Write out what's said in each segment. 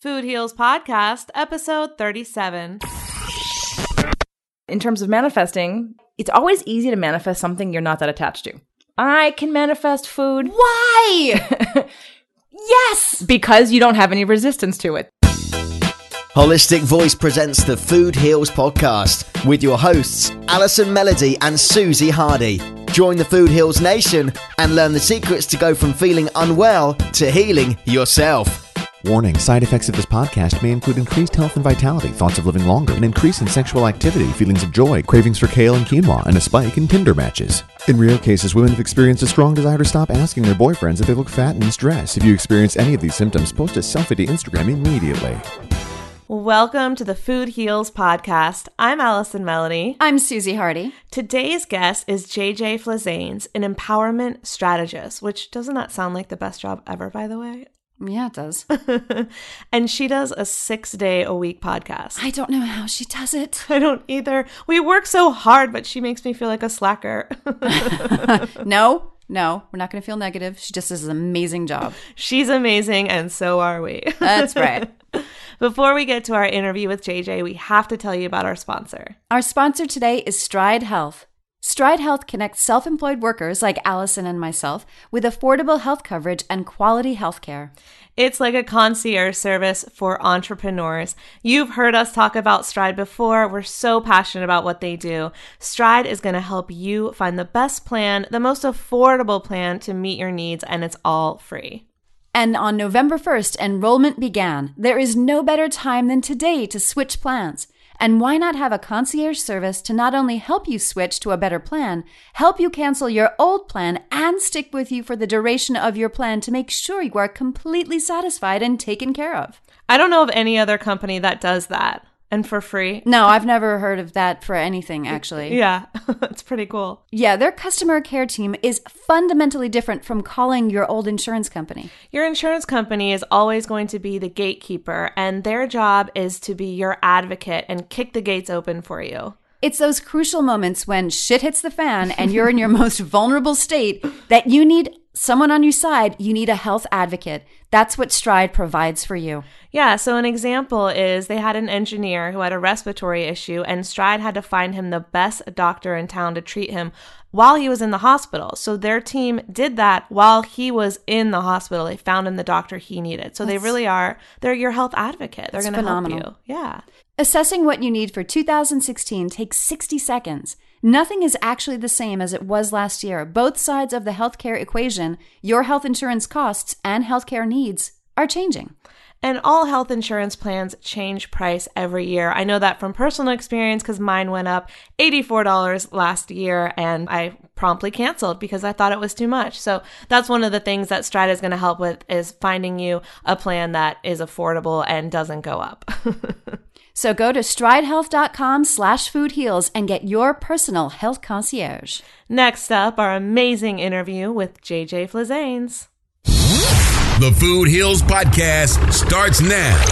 Food Heals Podcast, episode 37. In terms of manifesting, it's always easy to manifest something you're not that attached to. I can manifest food. Why? Yes! Because you don't have any resistance to it. Holistic Voice presents the Food Heals Podcast with your hosts, Allison Melody and Susie Hardy. Join the Food Heals Nation and learn the secrets to go from feeling unwell to healing yourself. Warning, side effects of this podcast may include increased health and vitality, thoughts of living longer, an increase in sexual activity, feelings of joy, cravings for kale and quinoa, and a spike in Tinder matches. In rare cases, women have experienced a strong desire to stop asking their boyfriends if they look fat and in stress. If you experience any of these symptoms, post a selfie to Instagram immediately. Welcome to the Food Heals Podcast. I'm Allison Melody. I'm Susie Hardy. Today's guest is JJ Flizanes, an empowerment strategist, which doesn't that sound like the best job ever, by the way? Yeah, it does. And she does a 6-day-a-week podcast. I don't know how she does it. I don't either. We work so hard, but she makes me feel like a slacker. No, we're not going to feel negative. She just does an amazing job. She's amazing, and so are we. That's right. Before we get to our interview with JJ, we have to tell you about our sponsor. Our sponsor today is Stride Health. Stride Health connects self-employed workers like Allison and myself with affordable health coverage and quality health care. It's like a concierge service for entrepreneurs. You've heard us talk about Stride before. We're so passionate about what they do. Stride is going to help you find the best plan, the most affordable plan to meet your needs, and it's all free. And on November 1st, enrollment began. There is no better time than today to switch plans. And why not have a concierge service to not only help you switch to a better plan, help you cancel your old plan, and stick with you for the duration of your plan to make sure you are completely satisfied and taken care of? I don't know of any other company that does that. And for free? No, I've never heard of that for anything, actually. Yeah, it's pretty cool. Yeah, their customer care team is fundamentally different from calling your old insurance company. Your insurance company is always going to be the gatekeeper, and their job is to be your advocate and kick the gates open for you. It's those crucial moments when shit hits the fan and you're in your most vulnerable state that you need someone on your side, you need a health advocate. That's what Stride provides for you. Yeah, so an example is they had an engineer who had a respiratory issue, and Stride had to find him the best doctor in town to treat him while he was in the hospital. So their team did that while he was in the hospital. They found him the doctor he needed. So they really are, they're your health advocate. They're going to help you. Yeah. Assessing what you need for 2016 takes 60 seconds. Nothing is actually the same as it was last year. Both sides of the healthcare equation, your health insurance costs and healthcare needs, are changing. And all health insurance plans change price every year. I know that from personal experience because mine went up $84 last year and I promptly canceled because I thought it was too much. So that's one of the things that Stride is going to help with, is finding you a plan that is affordable and doesn't go up. So go to stridehealth.com/foodheals and get your personal health concierge. Next up, our amazing interview with JJ Flizanes. The Food Heals Podcast starts now.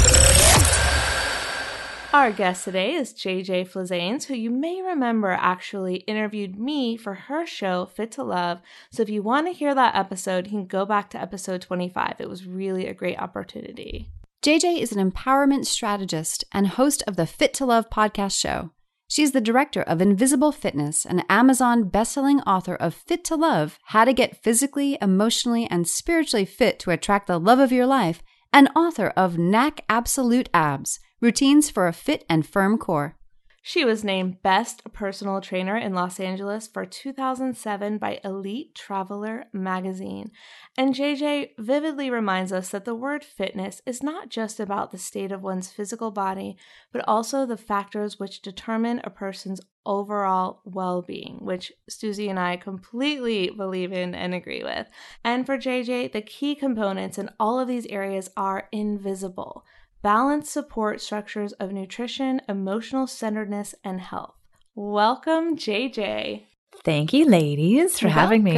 Our guest today is JJ Flizanes, who you may remember actually interviewed me for her show, Fit 2 Love. So if you want to hear that episode, you can go back to episode 25. It was really a great opportunity. JJ is an empowerment strategist and host of the Fit 2 Love podcast show. She is the director of Invisible Fitness, an Amazon bestselling author of Fit 2 Love, How to Get Physically, Emotionally, and Spiritually Fit to Attract the Love of Your Life, and author of Knack Absolute Abs, Routines for a Fit and Firm Core. She was named Best Personal Trainer in Los Angeles for 2007 by Elite Traveler Magazine. And JJ vividly reminds us that the word fitness is not just about the state of one's physical body, but also the factors which determine a person's overall well-being, which Susie and I completely believe in and agree with. And for JJ, the key components in all of these areas are invisible. Balanced support structures of nutrition, emotional centeredness, and health. Welcome, JJ. Thank you, ladies, for having me.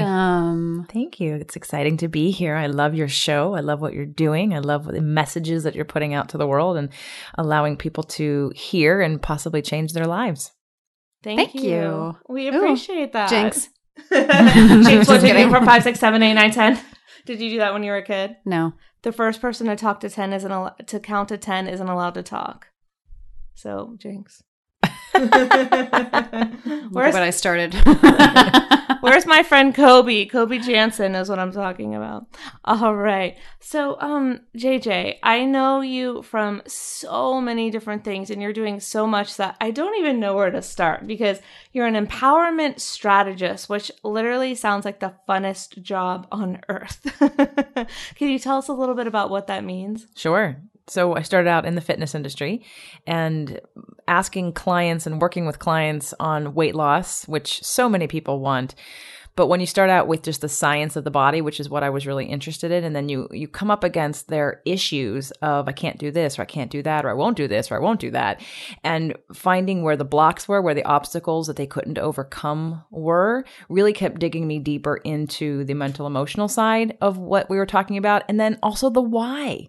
Thank you. It's exciting to be here. I love your show. I love what you're doing. I love the messages that you're putting out to the world and allowing people to hear and possibly change their lives. Thank you. We appreciate that. Jinx. Jinx, what's your name for 5, 6, 7, 8, 9, 10? Did you do that when you were a kid? No. The first person to talk to 10 isn't allowed to talk. So, Jinx. Where's when I started. Where's my friend Kobe? Kobe Jansen is what I'm talking about. All right. So, JJ, I know you from so many different things, and you're doing so much that I don't even know where to start, because you're an empowerment strategist, which literally sounds like the funnest job on earth. Can you tell us a little bit about what that means? Sure. So I started out in the fitness industry and asking clients and working with clients on weight loss, which so many people want. But when you start out with just the science of the body, which is what I was really interested in, and then you come up against their issues of I can't do this, or I can't do that, or I won't do this, or I won't do that, and finding where the blocks were, where the obstacles that they couldn't overcome were, really kept digging me deeper into the mental emotional side of what we were talking about, and then also the why.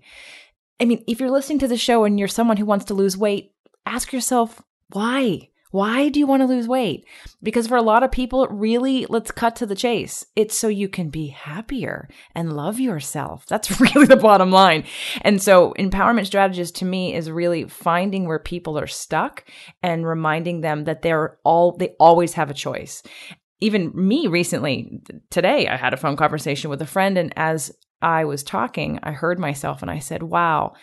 I mean, if you're listening to the show and you're someone who wants to lose weight, ask yourself, why? Why do you want to lose weight? Because for a lot of people, really, let's cut to the chase. It's so you can be happier and love yourself. That's really the bottom line. And so empowerment strategist to me is really finding where people are stuck and reminding them that they always have a choice. Even me recently, today, I had a phone conversation with a friend, and as I was talking, I heard myself and I said, wow,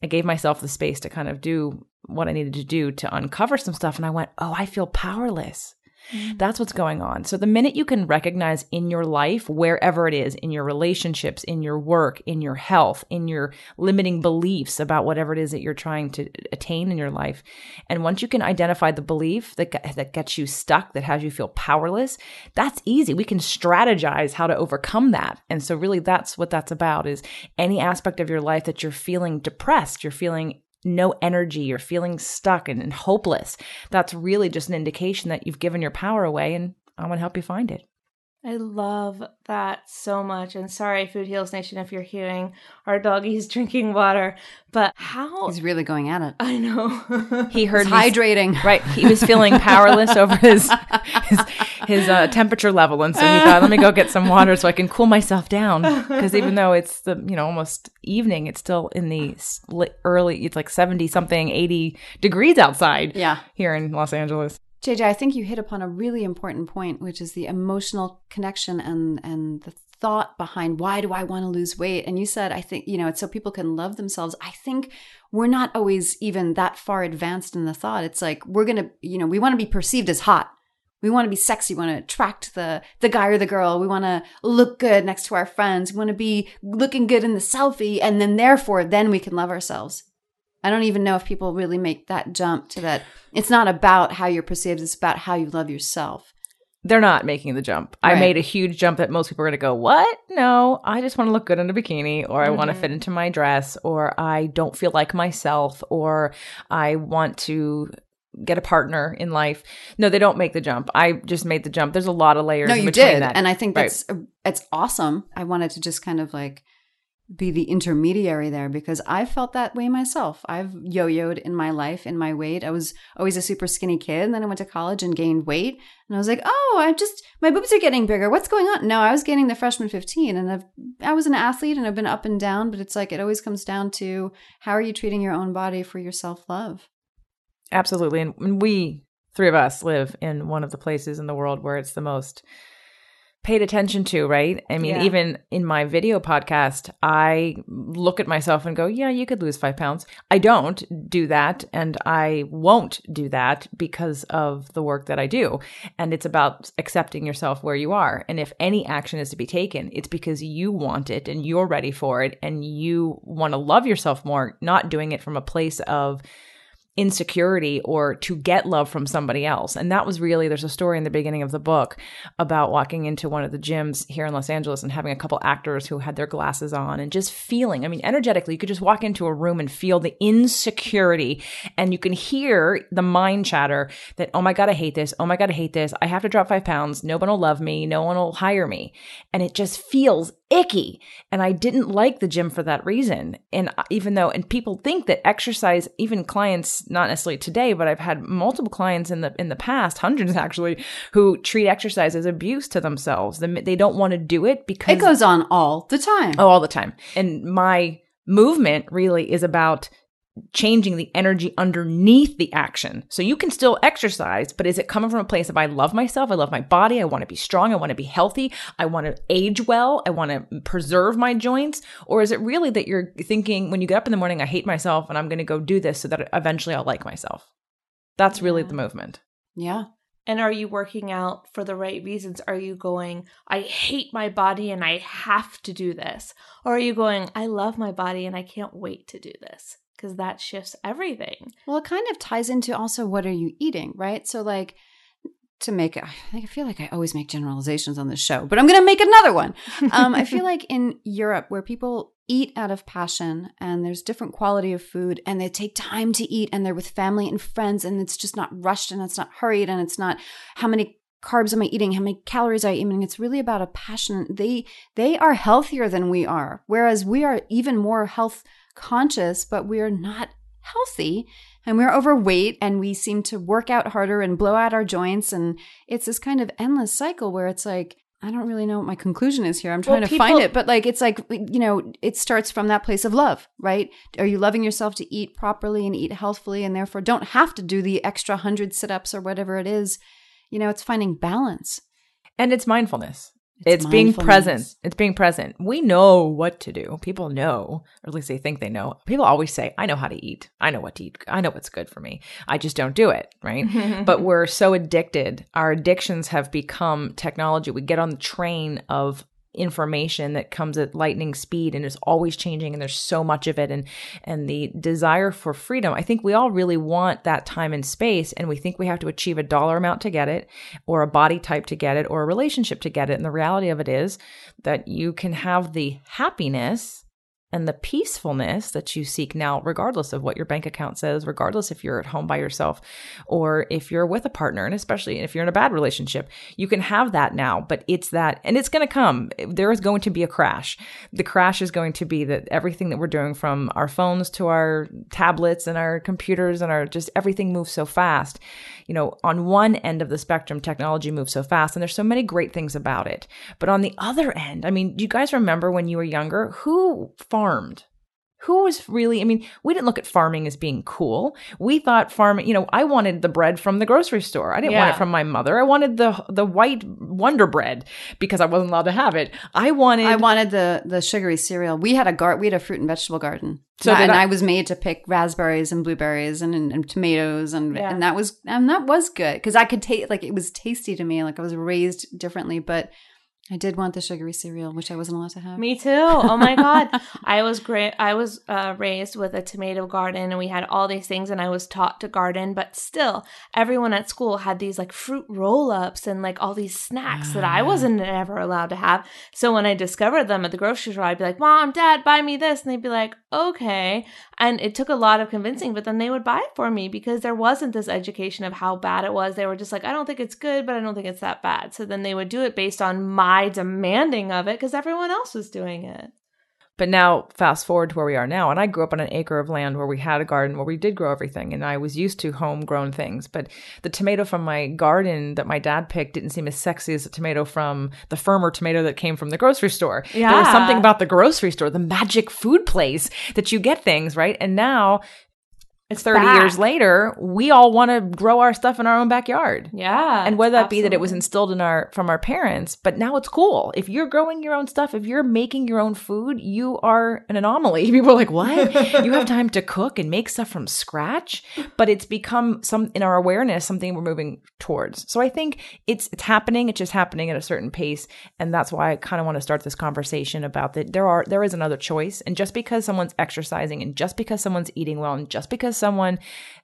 I gave myself the space to kind of do what I needed to do to uncover some stuff. And I went, oh, I feel powerless. Mm-hmm. That's what's going on. So the minute you can recognize in your life, wherever it is, in your relationships, in your work, in your health, in your limiting beliefs about whatever it is that you're trying to attain in your life. And once you can identify the belief that gets you stuck, that has you feel powerless, that's easy. We can strategize how to overcome that. And so really that's what that's about, is any aspect of your life that you're feeling depressed, you're feeling no energy, you're feeling stuck and hopeless. That's really just an indication that you've given your power away, and I want to help you find it. I love that so much. And sorry, Food Heals Nation, if you're hearing, our doggy's drinking water, but how... He's really going at it. I know. He heard... He's hydrating. Right. He was feeling powerless over his temperature level. And so he thought, let me go get some water so I can cool myself down. Because even though it's the, almost evening, it's still in the early, it's like 70 something, 80 degrees outside here in Los Angeles. JJ, I think you hit upon a really important point, which is the emotional connection and the thought behind why do I want to lose weight? And you said, I think, it's so people can love themselves. I think we're not always even that far advanced in the thought. It's like we're going to, we want to be perceived as hot. We want to be sexy. We want to attract the guy or the girl. We want to look good next to our friends. We want to be looking good in the selfie. And then therefore we can love ourselves. I don't even know if people really make that jump to that. It's not about how you're perceived. It's about how you love yourself. They're not making the jump. Right. I made a huge jump that most people are going to go, what? No, I just want to look good in a bikini, or I want to fit into my dress, or I don't feel like myself, or I want to get a partner in life. No, they don't make the jump. I just made the jump. There's a lot of layers in between that. And I think that's awesome. I wanted to just kind of like be the intermediary there, because I felt that way myself. I've yo-yoed in my life, in my weight. I was always a super skinny kid. And then I went to college and gained weight. And I was like, my boobs are getting bigger. What's going on? No, I was gaining the freshman 15. And I was an athlete and I've been up and down. But it's like it always comes down to how are you treating your own body for your self-love? Absolutely. And we, three of us, live in one of the places in the world where it's the most paid attention to, right? I mean, even in my video podcast, I look at myself and go, yeah, you could lose 5 pounds. I don't do that. And I won't do that because of the work that I do. And it's about accepting yourself where you are. And if any action is to be taken, it's because you want it and you're ready for it. And you want to love yourself more, not doing it from a place of insecurity or to get love from somebody else. And that was really, there's a story in the beginning of the book about walking into one of the gyms here in Los Angeles and having a couple actors who had their glasses on and just feeling, energetically, you could just walk into a room and feel the insecurity, and you can hear the mind chatter that, oh my God, I hate this. Oh my God, I hate this. I have to drop 5 pounds. No one will love me. No one will hire me. And it just feels icky. And I didn't like the gym for that reason. And people think that exercise, even clients, not necessarily today, but I've had multiple clients in the past, hundreds actually, who treat exercise as abuse to themselves. They don't want to do it because it goes on all the time. And my movement really is about changing the energy underneath the action. So you can still exercise, but is it coming from a place of I love myself, I love my body, I want to be strong, I want to be healthy, I want to age well, I want to preserve my joints? Or is it really that you're thinking when you get up in the morning, I hate myself and I'm going to go do this so that eventually I'll like myself? That's really the movement. Yeah. And are you working out for the right reasons? Are you going, I hate my body and I have to do this? Or are you going, I love my body and I can't wait to do this? Because that shifts everything. Well, it kind of ties into also what are you eating, right? So like to make it, I feel like I always make generalizations on this show, but I'm going to make another one. I feel like in Europe where people eat out of passion and there's different quality of food and they take time to eat and they're with family and friends and it's just not rushed and it's not hurried and it's not how many carbs am I eating, how many calories am I eating. It's really about a passion. They are healthier than we are, whereas we are even more health conscious, but we're not healthy and we're overweight and we seem to work out harder and blow out our joints. And it's this kind of endless cycle where it's like, I don't really know what my conclusion is here. I'm trying to find it. But like, it's like, you know, it starts from that place of love, right? Are you loving yourself to eat properly and eat healthfully and therefore don't have to do the extra 100 sit-ups or whatever it is? You know, it's finding balance. And it's mindfulness. It's being present. It's being present. We know what to do. People know, or at least they think they know. People always say, I know how to eat. I know what to eat. I know what's good for me. I just don't do it, right? But we're so addicted. Our addictions have become technology. We get on the train of information that comes at lightning speed and is always changing and there's so much of it, and the desire for freedom. I think we all really want that time and space, and we think we have to achieve a dollar amount to get it or a body type to get it or a relationship to get it. And the reality of it is that you can have the happiness and the peacefulness that you seek now, regardless of what your bank account says, regardless if you're at home by yourself or if you're with a partner, and especially if you're in a bad relationship, you can have that now. But it's that, and it's going to come. There is going to be a crash. The crash is going to be that everything that we're doing, from our phones to our tablets and our computers and our just everything moves so fast. You know, on one end of the spectrum, technology moves so fast and there's so many great things about it. But on the other end, I mean, do you guys remember when you were younger, who farmed? Who was really, I mean, we didn't look at farming as being cool. We thought farming, you know, I wanted the bread from the grocery store. I didn't want it from my mother. I wanted the white Wonder Bread because I wasn't allowed to have it. I wanted the sugary cereal. We had a fruit and vegetable garden. So and I was made to pick raspberries and blueberries and tomatoes and that was good because I could taste, like, it was tasty to me. Like, I was raised differently, but I did want the sugary cereal, which I wasn't allowed to have. Me too. Oh my God. I was raised with a tomato garden and we had all these things and I was taught to garden, but still everyone at school had these like fruit roll-ups and like all these snacks that I wasn't ever allowed to have. So when I discovered them at the grocery store, I'd be like, Mom, Dad, buy me this. And they'd be like, okay. And it took a lot of convincing, but then they would buy it for me because there wasn't this education of how bad it was. They were just like, I don't think it's good, but I don't think it's that bad. So then they would do it based on my demanding of it because everyone else was doing it. But now fast forward to where we are now. And I grew up on an acre of land where we had a garden where we did grow everything. And I was used to homegrown things. But the tomato from my garden that my dad picked didn't seem as sexy as the tomato from the firmer tomato that came from the grocery store. Yeah. There was something about the grocery store, the magic food place that you get things, right? And now it's 30 years later, we all want to grow our stuff in our own backyard. Yeah. And whether that be that it was instilled in from our parents, but now it's cool. If you're growing your own stuff, if you're making your own food, you are an anomaly. People are like, what? You have time to cook and make stuff from scratch? But it's become, some in our awareness, something we're moving towards. So I think it's happening. It's just happening at a certain pace. And that's why I kind of want to start this conversation about that there is another choice. And just because someone's exercising and just because someone's eating well and just because someone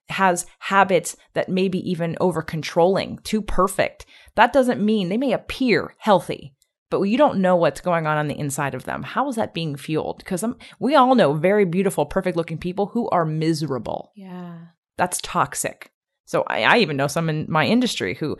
has habits that maybe even over controlling, too perfect, that doesn't mean they may appear healthy, but you don't know what's going on the inside of them. How is that being fueled? Because we all know very beautiful, perfect looking people who are miserable. Yeah, that's toxic. So I even know some in my industry who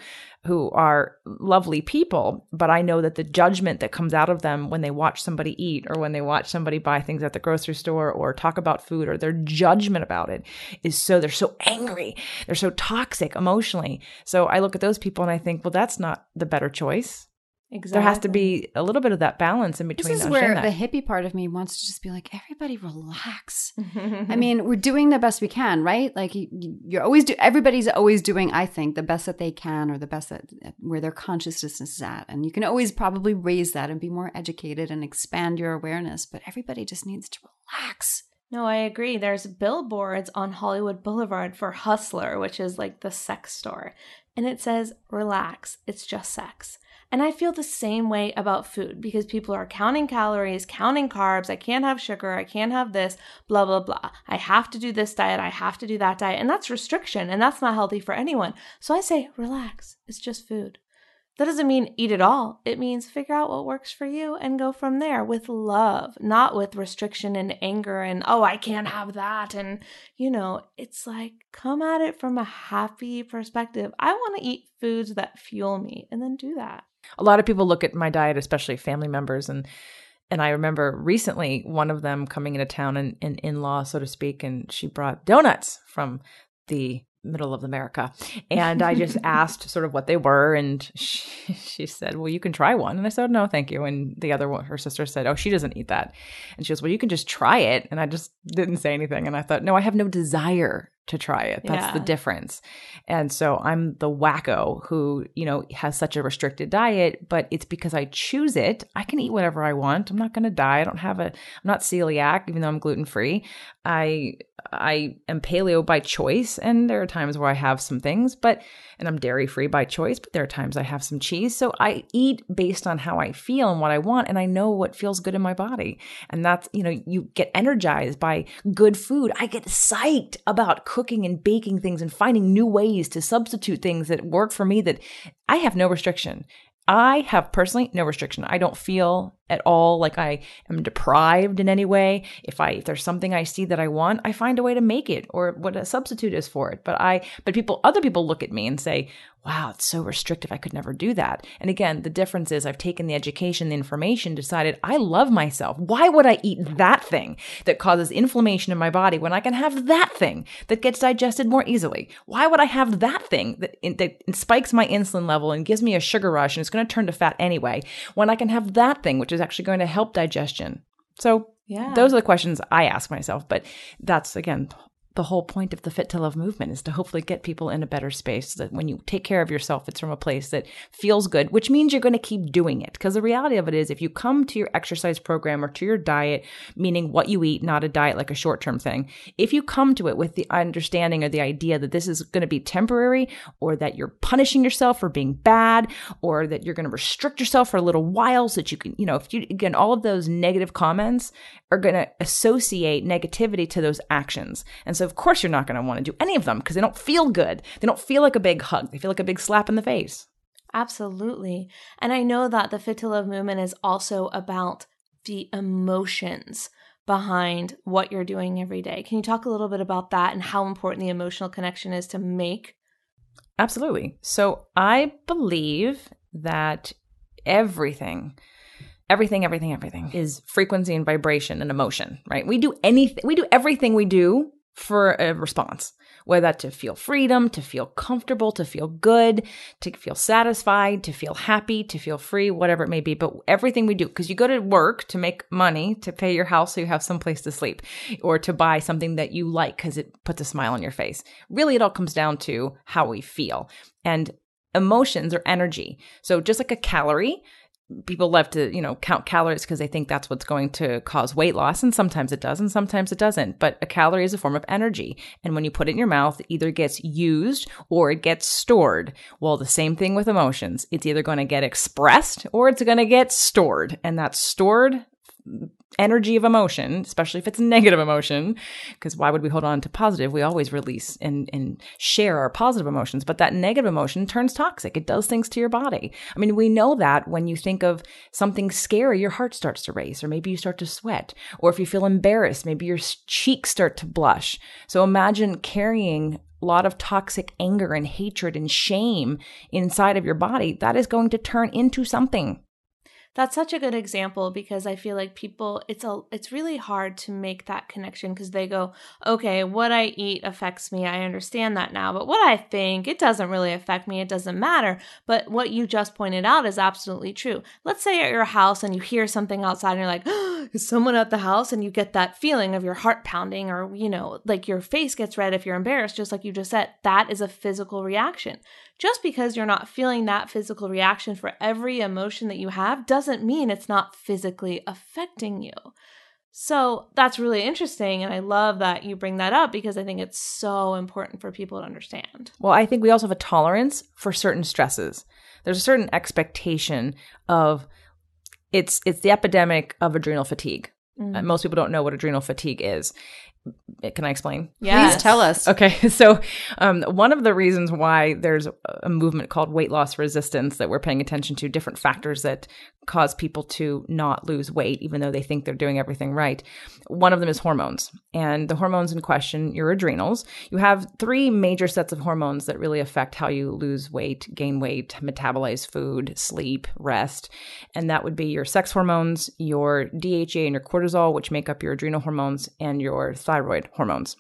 are lovely people, but I know that the judgment that comes out of them when they watch somebody eat or when they watch somebody buy things at the grocery store or talk about food or their judgment about it is so, they're so angry. They're so toxic emotionally. So I look at those people and I think, well, that's not the better choice. Exactly. There has to be a little bit of that balance in between. This is where the hippie part of me wants to just be like, everybody relax. I mean, we're doing the best we can, right? Like you're always everybody's always doing, I think, the best that they can, or the best that where their consciousness is at. And you can always probably raise that and be more educated and expand your awareness. But everybody just needs to relax. No, I agree. There's billboards on Hollywood Boulevard for Hustler, which is like the sex store. And it says, relax, it's just sex. And I feel the same way about food, because people are counting calories, counting carbs. I can't have sugar. I can't have this, blah, blah, blah. I have to do this diet. I have to do that diet. And that's restriction. And that's not healthy for anyone. So I say, relax. It's just food. That doesn't mean eat it all. It means figure out what works for you and go from there with love, not with restriction and anger and, oh, I can't have that. And, you know, it's like, come at it from a happy perspective. I want to eat foods that fuel me, and then do that. A lot of people look at my diet, especially family members, and I remember recently one of them coming into town, an in-law, so to speak, and she brought donuts from the middle of America. And I just asked sort of what they were, and she said, well, you can try one. And I said, no, thank you. And the other one, her sister, said, oh, she doesn't eat that. And she goes, well, you can just try it. And I just didn't say anything. And I thought, no, I have no desire to try it. That's the difference. And so I'm the wacko who, you know, has such a restricted diet, but it's because I choose it. I can eat whatever I want. I'm not going to die. I'm not celiac, even though I'm gluten-free. I am paleo by choice, and there are times where I have some things, and I'm dairy-free by choice, but there are times I have some cheese. So I eat based on how I feel and what I want, and I know what feels good in my body. And that's, you know, you get energized by good food. I get psyched about cooking and baking things and finding new ways to substitute things that work for me, that I have no restriction. I have personally no restriction. I don't feel at all like I am deprived in any way. If there's something I see that I want, I find a way to make it, or what a substitute is for it. But other people look at me and say, wow, it's so restrictive. I could never do that. And again, the difference is I've taken the education, the information, decided I love myself. Why would I eat that thing that causes inflammation in my body when I can have that thing that gets digested more easily? Why would I have that thing that spikes my insulin level and gives me a sugar rush and it's going to turn to fat anyway, when I can have that thing, which is actually going to help digestion? So those are the questions I ask myself. But that's, again, the whole point of the Fit to Love movement, is to hopefully get people in a better space, so that when you take care of yourself, it's from a place that feels good, which means you're going to keep doing it. Because the reality of it is, if you come to your exercise program or to your diet, meaning what you eat, not a diet like a short-term thing, if you come to it with the understanding or the idea that this is going to be temporary, or that you're punishing yourself for being bad, or that you're going to restrict yourself for a little while so that you can, you know, again, all of those negative comments are going to associate negativity to those actions. And so, of course, you're not going to want to do any of them, because they don't feel good. They don't feel like a big hug. They feel like a big slap in the face. Absolutely. And I know that the Fit to Love movement is also about the emotions behind what you're doing every day. Can you talk a little bit about that and how important the emotional connection is to make? Absolutely. So I believe that everything is frequency and vibration and emotion, right? We do everything we do for a response, whether that's to feel freedom, to feel comfortable, to feel good, to feel satisfied, to feel happy, to feel free, whatever it may be. But everything we do, because you go to work to make money, to pay your house so you have someplace to sleep, or to buy something that you like because it puts a smile on your face. Really, it all comes down to how we feel. And emotions are energy. So just like a calorie, people love to, you know, count calories because they think that's what's going to cause weight loss. And sometimes it does, and sometimes it doesn't. But a calorie is a form of energy. And when you put it in your mouth, it either gets used or it gets stored. Well, the same thing with emotions. It's either going to get expressed or it's going to get stored. And that stored energy of emotion, especially if it's negative emotion, because why would we hold on to positive? We always release and share our positive emotions, but that negative emotion turns toxic. It does things to your body. I mean, we know that when you think of something scary, your heart starts to race, or maybe you start to sweat, or if you feel embarrassed, maybe your cheeks start to blush. So imagine carrying lot of toxic anger and hatred and shame inside of your body. That is going to turn into something. that's such a good example, because I feel like people, it's really hard to make that connection, because they go, okay, what I eat affects me. I understand that now, but what I think, it doesn't really affect me. It doesn't matter. But what you just pointed out is absolutely true. Let's say you're at your house and you hear something outside and you're like, oh, is someone at the house? And you get that feeling of your heart pounding, or, you know, like your face gets red if you're embarrassed, just like you just said. That is a physical reaction. Just because you're not feeling that physical reaction for every emotion that you have doesn't mean it's not physically affecting you. So that's really interesting. And I love that you bring that up, because I think it's so important for people to understand. Well, I think we also have a tolerance for certain stresses. There's a certain expectation of it's the epidemic of adrenal fatigue. Most people don't know what adrenal fatigue is. Can I explain? Yes. Please tell us. Okay. So one of the reasons why there's a movement called weight loss resistance that we're paying attention to, different factors that cause people to not lose weight, even though they think they're doing everything right. One of them is hormones. And the hormones in question, your adrenals. You have three major sets of hormones that really affect how you lose weight, gain weight, metabolize food, sleep, rest. And that would be your sex hormones, your DHEA and your cortisol, which make up your adrenal hormones, and your thyroid hormones.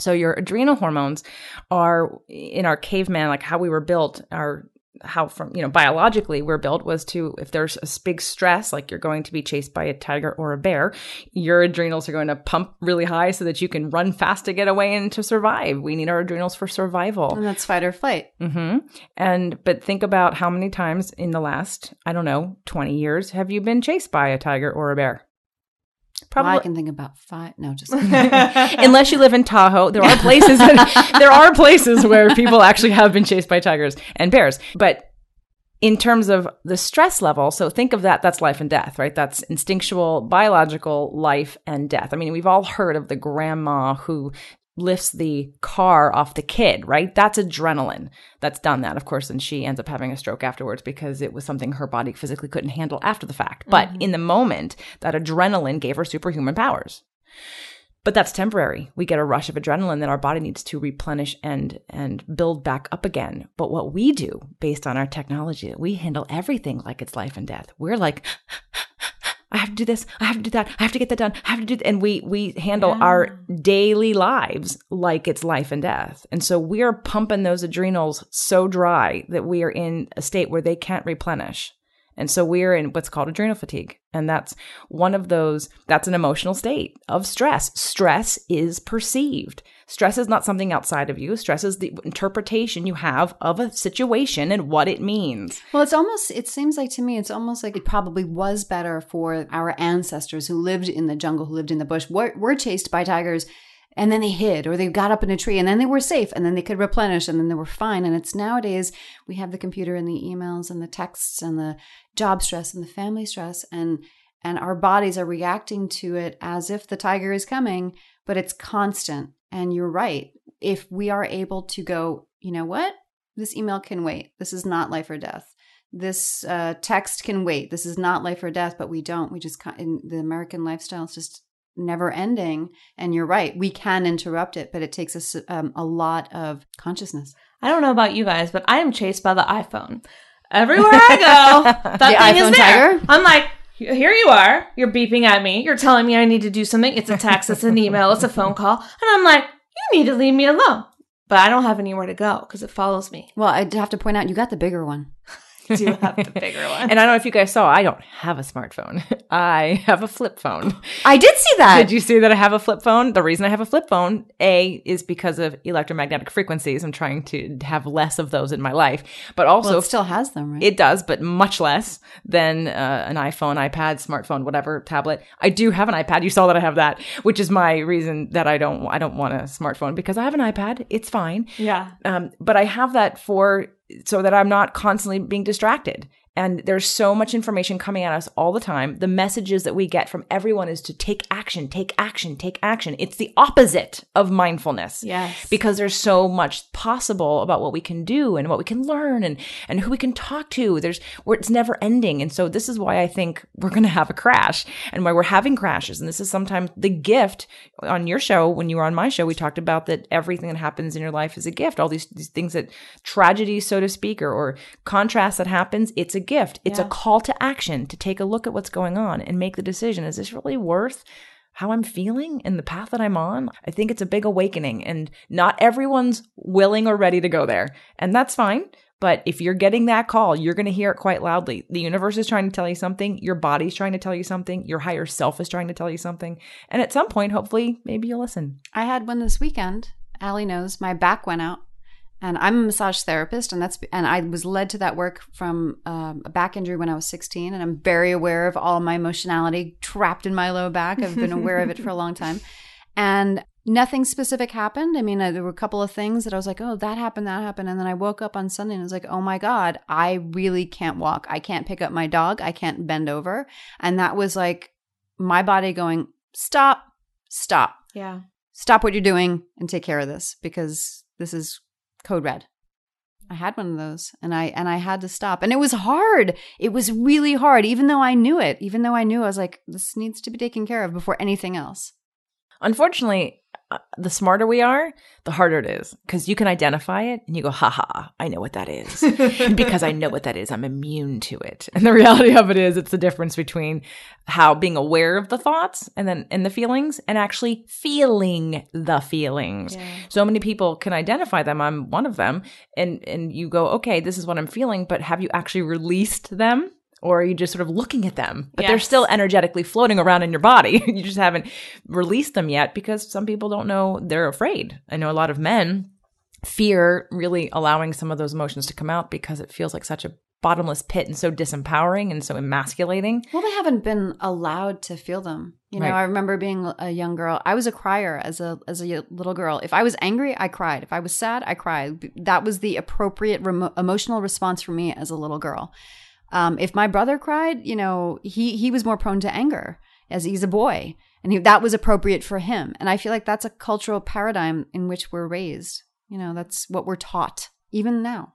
So your adrenal hormones are, in our caveman, like how we were built, biologically we're built was to, if there's a big stress, like you're going to be chased by a tiger or a bear, your adrenals are going to pump really high so that you can run fast to get away and to survive. We need our adrenals for survival. And that's fight or flight. Mm-hmm. But think about how many times in the last, 20 years, have you been chased by a tiger or a bear? Probably. Well, I can think about five. No, just kidding. Unless you live in Tahoe, there are places where people actually have been chased by tigers and bears. But in terms of the stress level, so think of that's life and death, right? That's instinctual, biological life and death. I mean, we've all heard of the grandma who lifts the car off the kid, right? That's adrenaline that's done that, of course. And she ends up having a stroke afterwards because it was something her body physically couldn't handle after the fact. But in the moment, that adrenaline gave her superhuman powers. But that's temporary. We get a rush of adrenaline that our body needs to replenish and build back up again. But what we do based on our technology, we handle everything like it's life and death. We're like, I have to do this. I have to do that. I have to get that done. I have to do that. And we handle our daily lives like it's life and death. And so we are pumping those adrenals so dry that we are in a state where they can't replenish. And so we are in what's called adrenal fatigue. And that's one of those, that's an emotional state of stress. Stress is perceived. Stress is not something outside of you. Stress is the interpretation you have of a situation and what it means. Well, it seems like it probably was better for our ancestors who lived in the jungle, who lived in the bush, were chased by tigers, and then they hid, or they got up in a tree, and then they were safe, and then they could replenish, and then they were fine. And it's nowadays we have the computer and the emails and the texts and the job stress and the family stress, and our bodies are reacting to it as if the tiger is coming, but it's constant. And you're right. If we are able to go, you know what? This email can wait. This is not life or death. This text can wait. This is not life or death, but we don't. We just, in the American lifestyle, it's just never ending. And you're right. We can interrupt it, but it takes us a lot of consciousness. I don't know about you guys, but I am chased by the iPhone. Everywhere I go, that thing is there. Tiger? I'm like, here you are. You're beeping at me. You're telling me I need to do something. It's a text. It's an email. It's a phone call. And I'm like, you need to leave me alone. But I don't have anywhere to go because it follows me. Well, I'd have to point out, you got the bigger one. I do have the bigger one. And I don't know if you guys saw, I don't have a smartphone. I have a flip phone. I did see that. Did you see that I have a flip phone? The reason I have a flip phone, A, is because of electromagnetic frequencies. I'm trying to have less of those in my life. But also, it still has them, right? It does, but much less than an iPhone, iPad, smartphone, whatever, tablet. I do have an iPad. You saw that I have that, which is my reason that I don't want a smartphone, because I have an iPad. It's fine. Yeah. But I have that so that I'm not constantly being distracted. And there's so much information coming at us all the time. The messages that we get from everyone is to take action, take action, take action. It's the opposite of mindfulness. Yes. Because there's so much possible about what we can do and what we can learn and who we can talk to. It's never ending. And so this is why I think we're going to have a crash and why we're having crashes. And this is sometimes the gift. On your show, when you were on my show, we talked about that everything that happens in your life is a gift. All these things that tragedy, so to speak, or contrast that happens, it's a gift. It's a call to action to take a look at what's going on and make the decision. Is this really worth how I'm feeling and the path that I'm on? I think it's a big awakening, and not everyone's willing or ready to go there. And that's fine. But if you're getting that call, you're going to hear it quite loudly. The universe is trying to tell you something. Your body's trying to tell you something. Your higher self is trying to tell you something. And at some point, hopefully, maybe you'll listen. I had one this weekend. Allie knows my back went out, and I'm a massage therapist, and I was led to that work from a back injury when I was 16, and I'm very aware of all my emotionality trapped in my low back. I've been aware of it for a long time. And nothing specific happened. I mean, there were a couple of things that I was like, oh, that happened. And then I woke up on Sunday and I was like, oh my God, I really can't walk. I can't pick up my dog. I can't bend over. And that was like my body going, stop. Yeah. Stop what you're doing and take care of this, because this is code red. I had one of those, and I had to stop. And it was hard. It was really hard, even though I knew it. Even though I knew, I was like, this needs to be taken care of before anything else. Unfortunately, the smarter we are, the harder it is, because you can identify it and you go, ha, I know what that is. And because I know what that is, I'm immune to it. And the reality of it is, it's the difference between how being aware of the thoughts and the feelings, and actually feeling the feelings. Yeah. So many people can identify them. I'm one of them. And you go, okay, this is what I'm feeling, but have you actually released them? Or are you just sort of looking at them? But they're still energetically floating around in your body. You just haven't released them yet, because some people don't know they're afraid. I know a lot of men fear really allowing some of those emotions to come out, because it feels like such a bottomless pit and so disempowering and so emasculating. Well, they haven't been allowed to feel them. You know, right. I remember being a young girl. I was a crier as a little girl. If I was angry, I cried. If I was sad, I cried. That was the appropriate emotional response for me as a little girl. If my brother cried, you know, he was more prone to anger as he's a boy, and that was appropriate for him. And I feel like that's a cultural paradigm in which we're raised. You know, that's what we're taught even now.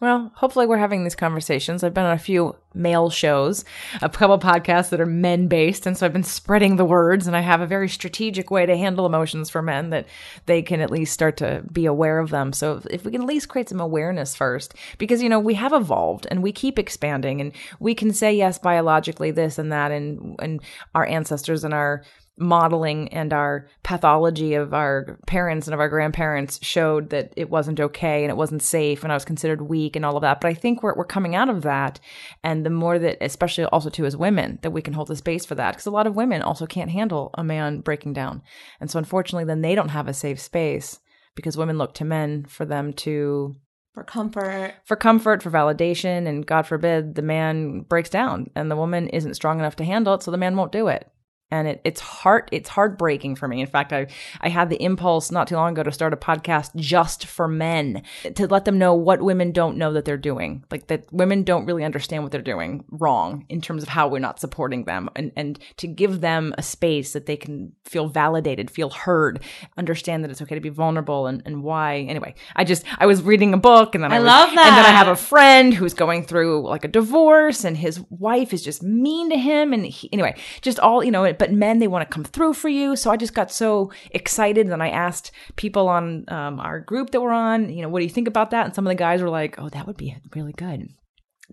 Well, hopefully we're having these conversations. I've been on a few male shows, a couple podcasts that are men-based, and so I've been spreading the words, and I have a very strategic way to handle emotions for men that they can at least start to be aware of them. So if we can at least create some awareness first, because, you know, we have evolved and we keep expanding, and we can say, yes, biologically this and that, and our ancestors and our modeling and our pathology of our parents and of our grandparents showed that it wasn't okay and it wasn't safe and I was considered weak and all of that. But I think we're coming out of that. And the more that, especially also too as women, that we can hold the space for that, because a lot of women also can't handle a man breaking down. And so unfortunately, then they don't have a safe space, because women look to men for them to... For comfort, for validation. And God forbid the man breaks down and the woman isn't strong enough to handle it, so the man won't do it. And it's heartbreaking for me. In fact, I had the impulse not too long ago to start a podcast just for men, to let them know what women don't know that they're doing. Like, that women don't really understand what they're doing wrong in terms of how we're not supporting them, and to give them a space that they can feel validated, feel heard, understand that it's okay to be vulnerable and why. Anyway, I was reading a book, and then love that. And then I have a friend who's going through like a divorce, and his wife is just mean to him. And anyway, just all, you know, but men, they want to come through for you. So I just got so excited. And I asked people on our group that we're on, you know, what do you think about that? And some of the guys were like, oh, that would be really good.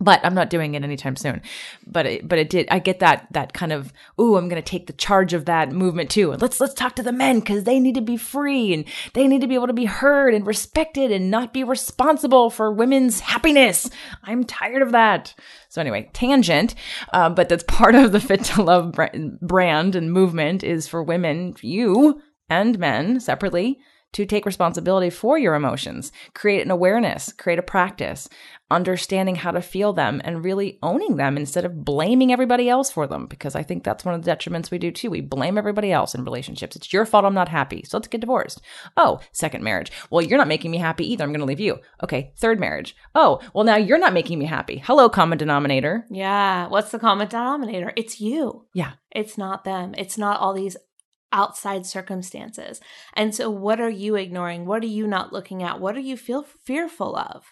But I'm not doing it anytime soon. But it did. I get that kind of, ooh, I'm going to take the charge of that movement too. And let's talk to the men, because they need to be free and they need to be able to be heard and respected and not be responsible for women's happiness. I'm tired of that. So anyway, tangent, but that's part of the Fit to Love brand and movement, is for women, you and men separately, to take responsibility for your emotions, create an awareness, create a practice, understanding how to feel them and really owning them instead of blaming everybody else for them. Because I think that's one of the detriments we do too. We blame everybody else in relationships. It's your fault I'm not happy, so let's get divorced. Oh, second marriage. Well, you're not making me happy either. I'm going to leave you. Okay, third marriage. Oh, well, now you're not making me happy. Hello, common denominator. Yeah. What's the common denominator? It's you. Yeah. It's not them. It's not all these outside circumstances. And so what are you ignoring? What are you not looking at? What are you fearful of?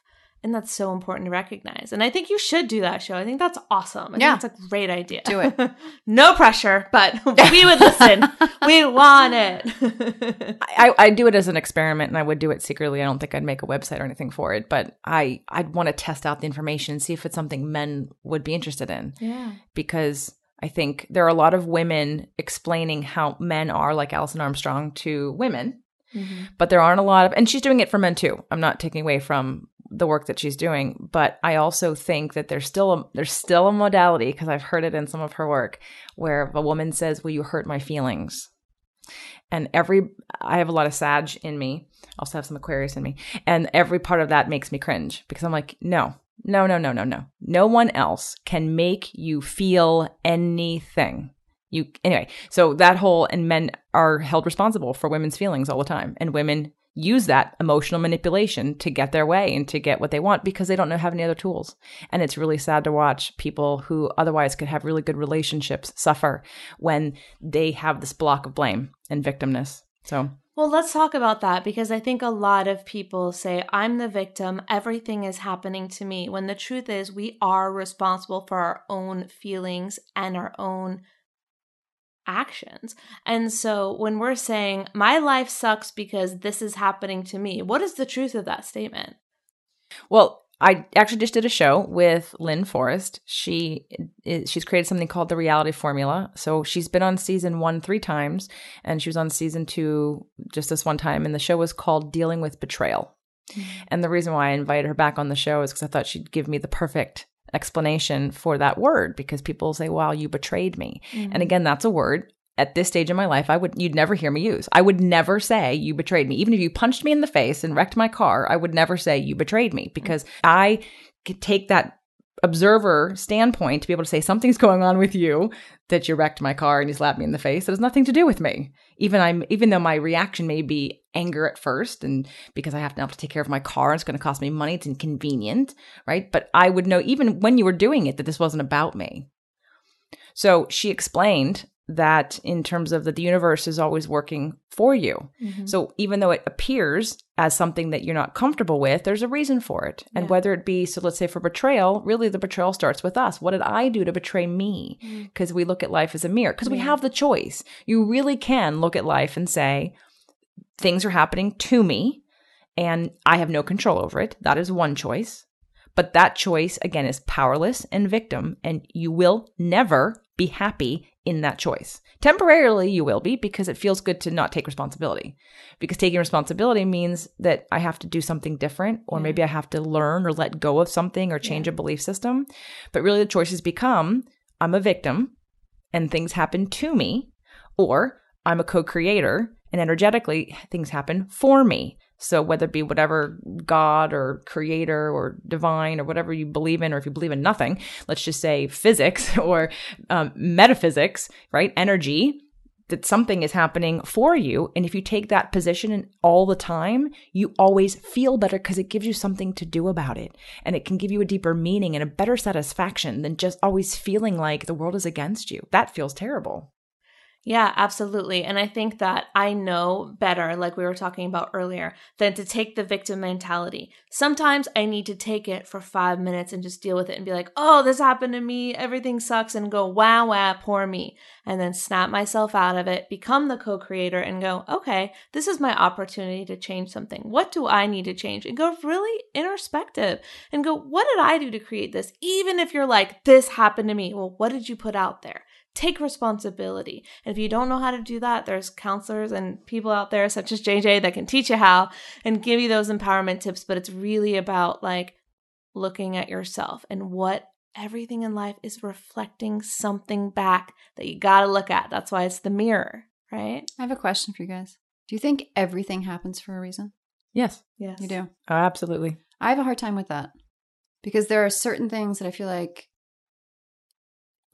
And that's so important to recognize. And I think you should do that show. I think that's awesome. I think that's a great idea. Do it. No pressure, but we would listen. We want it. I do it as an experiment, and I would do it secretly. I don't think I'd make a website or anything for it, but I'd want to test out the information and see if it's something men would be interested in. Yeah. Because I think there are a lot of women explaining how men are, like Alison Armstrong, to women. Mm-hmm. But there aren't a lot of, and she's doing it for men too. I'm not taking away from the work that she's doing, but I also think that there's still a modality, because I've heard it in some of her work, where a woman says, "Will you hurt my feelings?" And I have a lot of Sag in me. I also have some Aquarius in me, and every part of that makes me cringe, because I'm like, no. No one else can make you feel anything. Anyway, so that whole, and men are held responsible for women's feelings all the time. And women use that emotional manipulation to get their way and to get what they want, because they don't have any other tools. And it's really sad to watch people who otherwise could have really good relationships suffer when they have this block of blame and victimness. So, well, let's talk about that, because I think a lot of people say, I'm the victim, everything is happening to me, when the truth is we are responsible for our own feelings and our own actions. And so when we're saying my life sucks because this is happening to me, what is the truth of that statement? Well, I actually just did a show with Lynn Forrest. She's created something called the Reality Formula. So she's been on season 1 3 times, and she was on season 2 just this one time, and the show was called Dealing with Betrayal. And the reason why I invited her back on the show is because I thought she'd give me the perfect explanation for that word, because people say, wow, you betrayed me. Mm-hmm. And again, that's a word at this stage in my life you'd never hear me use. I would never say you betrayed me. Even if you punched me in the face and wrecked my car, I would never say you betrayed me, because I could take that observer standpoint to be able to say something's going on with you, that you wrecked my car and you slapped me in the face. It has nothing to do with me. Even though my reaction may be anger at first, and because I have to take care of my car, it's going to cost me money, it's inconvenient, right? But I would know even when you were doing it that this wasn't about me. So she explained that in terms of that the universe is always working for you. Mm-hmm. So even though it appears as something that you're not comfortable with, there's a reason for it. Yeah. And whether it be, so let's say for betrayal, really the betrayal starts with us. What did I do to betray me? Because we look at life as a mirror, because we have the choice. You really can look at life and say, things are happening to me and I have no control over it. That is one choice. But that choice, again, is powerless and victim, and you will never be happy in that choice. Temporarily, you will be, because it feels good to not take responsibility. Because taking responsibility means that I have to do something different, or maybe I have to learn or let go of something or change a belief system. But really the choices become, I'm a victim and things happen to me, or I'm a co-creator and energetically things happen for me. So whether it be whatever God or creator or divine or whatever you believe in, or if you believe in nothing, let's just say physics or metaphysics, right? Energy, that something is happening for you. And if you take that position all the time, you always feel better, because it gives you something to do about it. And it can give you a deeper meaning and a better satisfaction than just always feeling like the world is against you. That feels terrible. Yeah, absolutely. And I think that I know better, like we were talking about earlier, than to take the victim mentality. Sometimes I need to take it for 5 minutes and just deal with it and be like, oh, this happened to me, everything sucks, and go, wow, poor me. And then snap myself out of it, become the co-creator and go, okay, this is my opportunity to change something. What do I need to change? And go really introspective and go, what did I do to create this? Even if you're like, this happened to me. Well, what did you put out there? Take responsibility. And if you don't know how to do that, there's counselors and people out there such as JJ that can teach you how and give you those empowerment tips. But it's really about like looking at yourself, and what everything in life is reflecting something back that you got to look at. That's why it's the mirror, right? I have a question for you guys. Do you think everything happens for a reason? Yes. Yes. You do? Oh, absolutely. I have a hard time with that, because there are certain things that I feel like,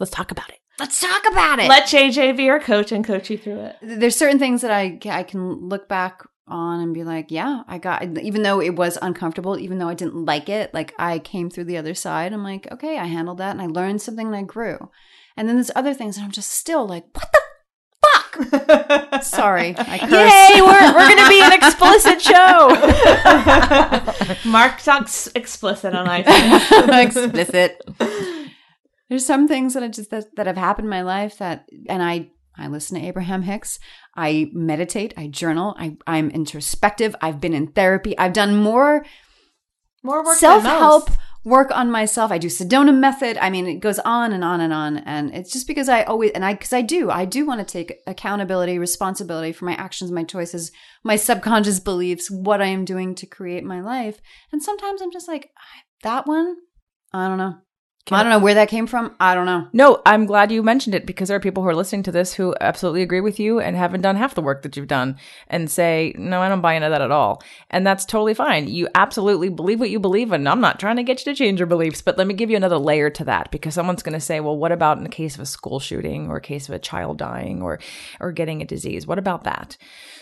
let's talk about it. Let's talk about it. Let JJ be your coach and coach you through it. There's certain things that I can look back on and be like, yeah, I got, even though it was uncomfortable, even though I didn't like it, like I came through the other side. I'm like, okay, I handled that and I learned something and I grew. And then there's other things that I'm just still like, what the fuck? fuck. Sorry. I cursed. Yay, we're going to be an explicit show. Mark talks explicit on iTunes. Explicit. There's some things that I just that have happened in my life that, and I listen to Abraham Hicks. I meditate. I journal. I'm introspective. I've been in therapy. I've done more work self-help work on myself. I do Sedona Method. I mean, it goes on and on and on. And it's just because I always, and I, because I do want to take accountability, responsibility for my actions, my choices, my subconscious beliefs, what I am doing to create my life. And sometimes I'm just like, that one, I don't know. I don't know where that came from. I don't know. No, I'm glad you mentioned it because there are people who are listening to this who absolutely agree with you and haven't done half the work that you've done and say, no, I don't buy into that at all. And that's totally fine. You absolutely believe what you believe, and I'm not trying to get you to change your beliefs, but let me give you another layer to that because someone's going to say, well, what about in the case of a school shooting or a case of a child dying or getting a disease? What about that?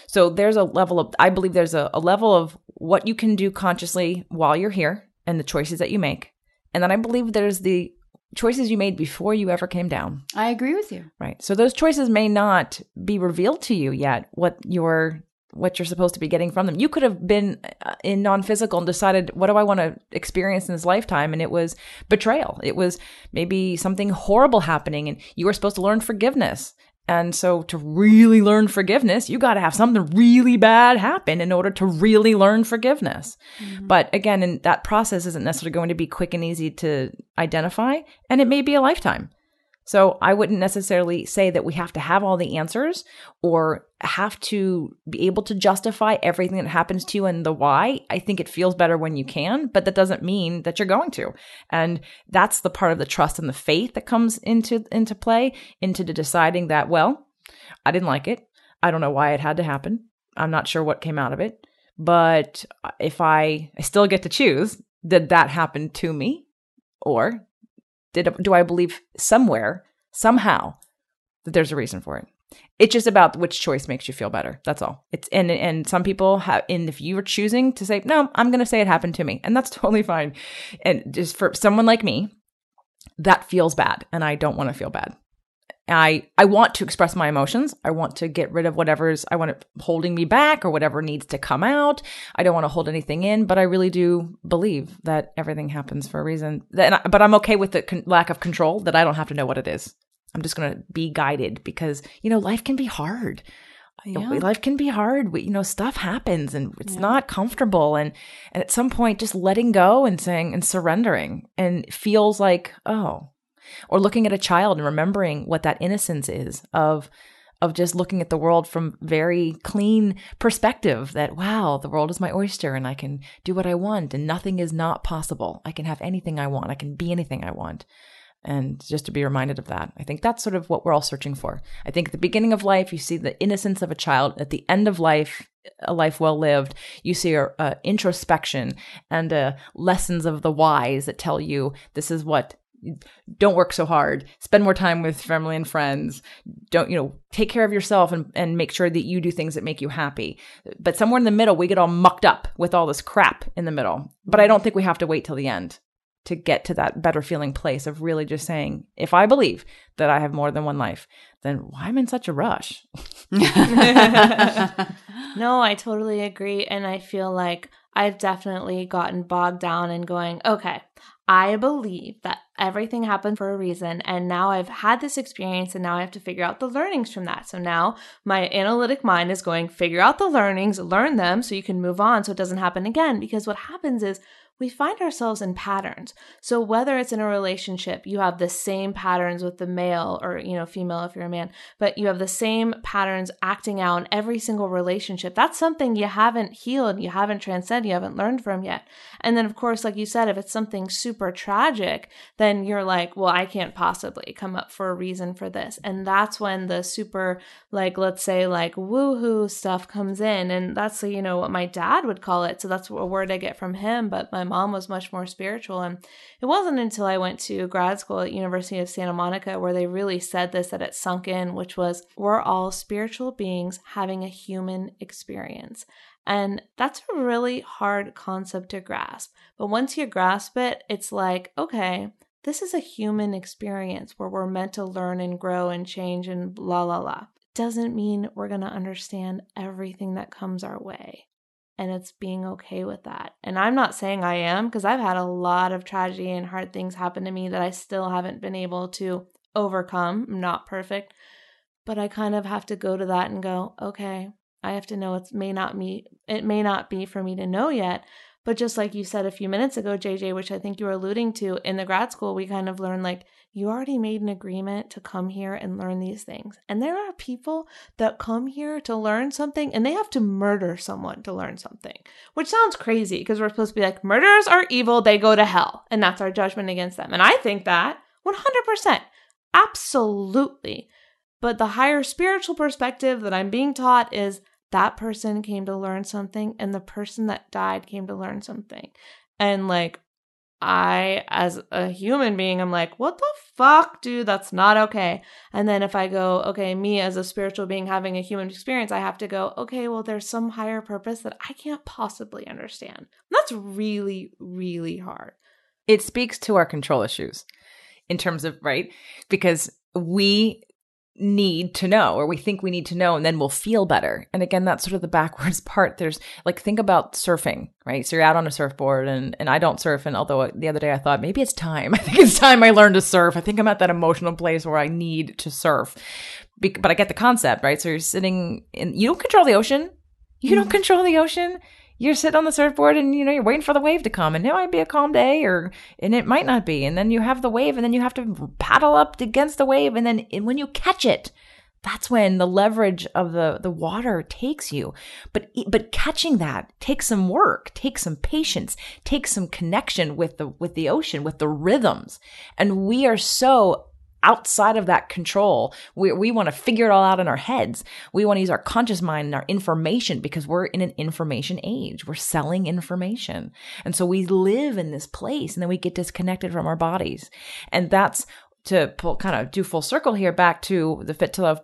So there's a level of, I believe there's a level of what you can do consciously while you're here and the choices that you make. And then I believe there's the choices you made before you ever came down. I agree with you. Right. So those choices may not be revealed to you yet, what you're supposed to be getting from them. You could have been in non-physical and decided, what do I want to experience in this lifetime? And it was betrayal. It was maybe something horrible happening, and you were supposed to learn forgiveness. And so to really learn forgiveness, you got to have something really bad happen in order to really learn forgiveness. Mm-hmm. But again, and that process isn't necessarily going to be quick and easy to identify, and it may be a lifetime. So I wouldn't necessarily say that we have to have all the answers or have to be able to justify everything that happens to you and the why. I think it feels better when you can, but that doesn't mean that you're going to. And that's the part of the trust and the faith that comes into play, into deciding that, well, I didn't like it. I don't know why it had to happen. I'm not sure what came out of it. But if I still get to choose, did that happen to me? Or do I believe somewhere, somehow, that there's a reason for it? It's just about which choice makes you feel better. That's all. It's and some people have. And if you were choosing to say, no, I'm going to say it happened to me, and that's totally fine. And just for someone like me, that feels bad, and I don't want to feel bad. I want to express my emotions. I want to get rid of whatever's holding me back or whatever needs to come out. I don't want to hold anything in, but I really do believe that everything happens for a reason. But I'm okay with the lack of control, that I don't have to know what it is. I'm just going to be guided because, life can be hard. Yeah. Life can be hard. Stuff happens and it's not comfortable. And at some point, just letting go and saying and surrendering and feels like, oh. Or looking at a child and remembering what that innocence is of just looking at the world from very clean perspective that, wow, the world is my oyster and I can do what I want and nothing is not possible. I can have anything I want. I can be anything I want. And just to be reminded of that, I think that's sort of what we're all searching for. I think at the beginning of life, you see the innocence of a child. At the end of life, a life well lived, you see a introspection and lessons of the whys that tell you this is what. Don't work so hard, spend more time with family and friends, don't, take care of yourself and make sure that you do things that make you happy. But somewhere in the middle, we get all mucked up with all this crap in the middle. But I don't think we have to wait till the end to get to that better feeling place of really just saying, if I believe that I have more than one life, then why am I in such a rush? No, I totally agree. And I feel like I've definitely gotten bogged down in going, okay, I believe that everything happened for a reason, and now I've had this experience, and now I have to figure out the learnings from that. So now my analytic mind is going, figure out the learnings, learn them so you can move on so it doesn't happen again. Because what happens is we find ourselves in patterns. So whether it's in a relationship, you have the same patterns with the male or, female if you're a man, but you have the same patterns acting out in every single relationship. That's something you haven't healed, you haven't transcended, you haven't learned from yet. And then, of course, like you said, if it's something super tragic, then you're like, well, I can't possibly come up for a reason for this. And that's when the super, let's say, woohoo stuff comes in. And that's, what my dad would call it. So that's a word I get from him, but my mom was much more spiritual. And it wasn't until I went to grad school at University of Santa Monica where they really said this, that it sunk in, which was, we're all spiritual beings having a human experience. And that's a really hard concept to grasp. But once you grasp it, it's like, okay, this is a human experience where we're meant to learn and grow and change and la la la. doesn't mean we're going to understand everything that comes our way. And it's being okay with that. And I'm not saying I am, because I've had a lot of tragedy and hard things happen to me that I still haven't been able to overcome. I'm not perfect. But I kind of have to go to that and go, okay, I have to know it may not be for me to know yet. But just like you said a few minutes ago, JJ, which I think you were alluding to, in the grad school, we kind of learned, like, you already made an agreement to come here and learn these things. And there are people that come here to learn something and they have to murder someone to learn something, which sounds crazy because we're supposed to be like, murderers are evil, they go to hell. And that's our judgment against them. And I think that 100%, absolutely. But the higher spiritual perspective that I'm being taught is, that person came to learn something and the person that died came to learn something. And like, I, as a human being, I'm like, what the fuck, dude, that's not okay. And then if I go, okay, me as a spiritual being having a human experience, I have to go, okay, well, there's some higher purpose that I can't possibly understand. And that's really, really hard. It speaks to our control issues in terms of, right? Because we need to know, or we think we need to know, and then we'll feel better. And again, that's sort of the backwards part. There's like, think about surfing, right? So you're out on a surfboard, and I don't surf. And although the other day I thought maybe it's time, I think it's time I learned to surf. I think I'm at that emotional place where I need to surf, but I get the concept, right? So you're sitting and you don't control the ocean. You don't control the ocean. You're sitting on the surfboard and, you know, you're waiting for the wave to come, and it might be a calm day, and it might not be. And then you have the wave, and then you have to paddle up against the wave. And then when you catch it, that's when the leverage of the water takes you. But catching that takes some work, takes some patience, takes some connection with the ocean, with the rhythms. And we are so outside of that control. We want to figure it all out in our heads. We want to use our conscious mind and our information, because we're in an information age. We're selling information. And so we live in this place, and then we get disconnected from our bodies. And that's to kind of do full circle here back to the Fit to Love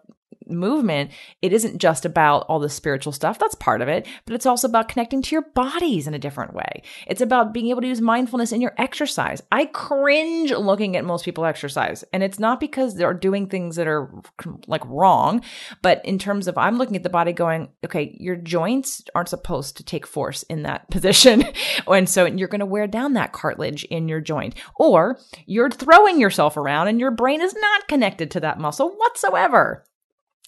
movement. It isn't just about all the spiritual stuff. That's part of it, but it's also about connecting to your bodies in a different way. It's about being able to use mindfulness in your exercise. I cringe looking at most people exercise, and it's not because they're doing things that are like wrong, but in terms of, I'm looking at the body going, okay, your joints aren't supposed to take force in that position. And so you're going to wear down that cartilage in your joint, or you're throwing yourself around and your brain is not connected to that muscle whatsoever.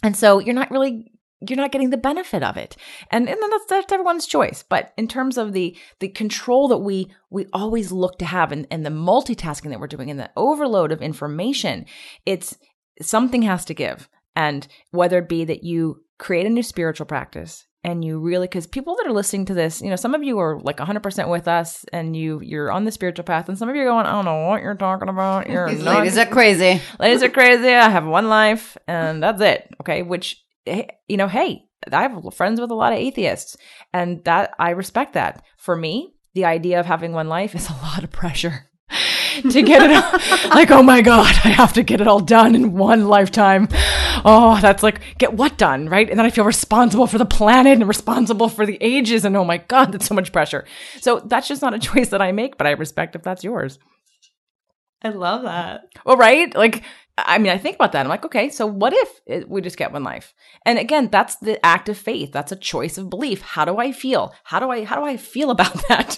And so you're not getting the benefit of it. And that's everyone's choice. But in terms of the control that we always look to have, and the multitasking that we're doing, and the overload of information, it's something has to give. And whether it be that you create a new spiritual practice, and you really, because people that are listening to this, you know, some of you are like 100% with us, and you're on the spiritual path, and some of you are going, I don't know what you're talking about. These ladies are crazy. Ladies are crazy. I have one life, and that's it. Okay, which, you know, hey, I have friends with a lot of atheists, and that I respect that. For me, the idea of having one life is a lot of pressure. To get it all, like, oh my God, I have to get it all done in one lifetime. Oh, that's like, get what done, right? And then I feel responsible for the planet and responsible for the ages. And oh my God, that's so much pressure. So that's just not a choice that I make, but I respect if that's yours. I love that. Well, right? Like, I mean, I think about that. I'm like, okay, so what if we just get one life? And again, that's the act of faith. That's a choice of belief. How do I feel? How do I feel about that?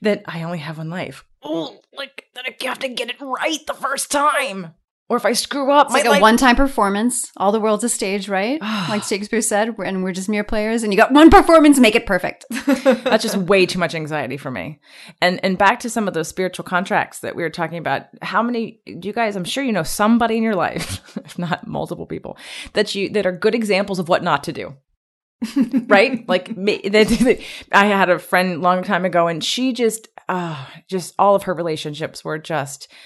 That I only have one life. Oh, like that I have to get it right the first time. Or if I screw up, it's like a one-time performance. All the world's a stage, right? Like Shakespeare said, and we're just mere players. And you got one performance, make it perfect. That's just way too much anxiety for me. And back to some of those spiritual contracts that we were talking about. How many do you guys? I'm sure you know somebody in your life, if not multiple people, that are good examples of what not to do. Right? Like me, I had a friend a long time ago, and she just all of her relationships were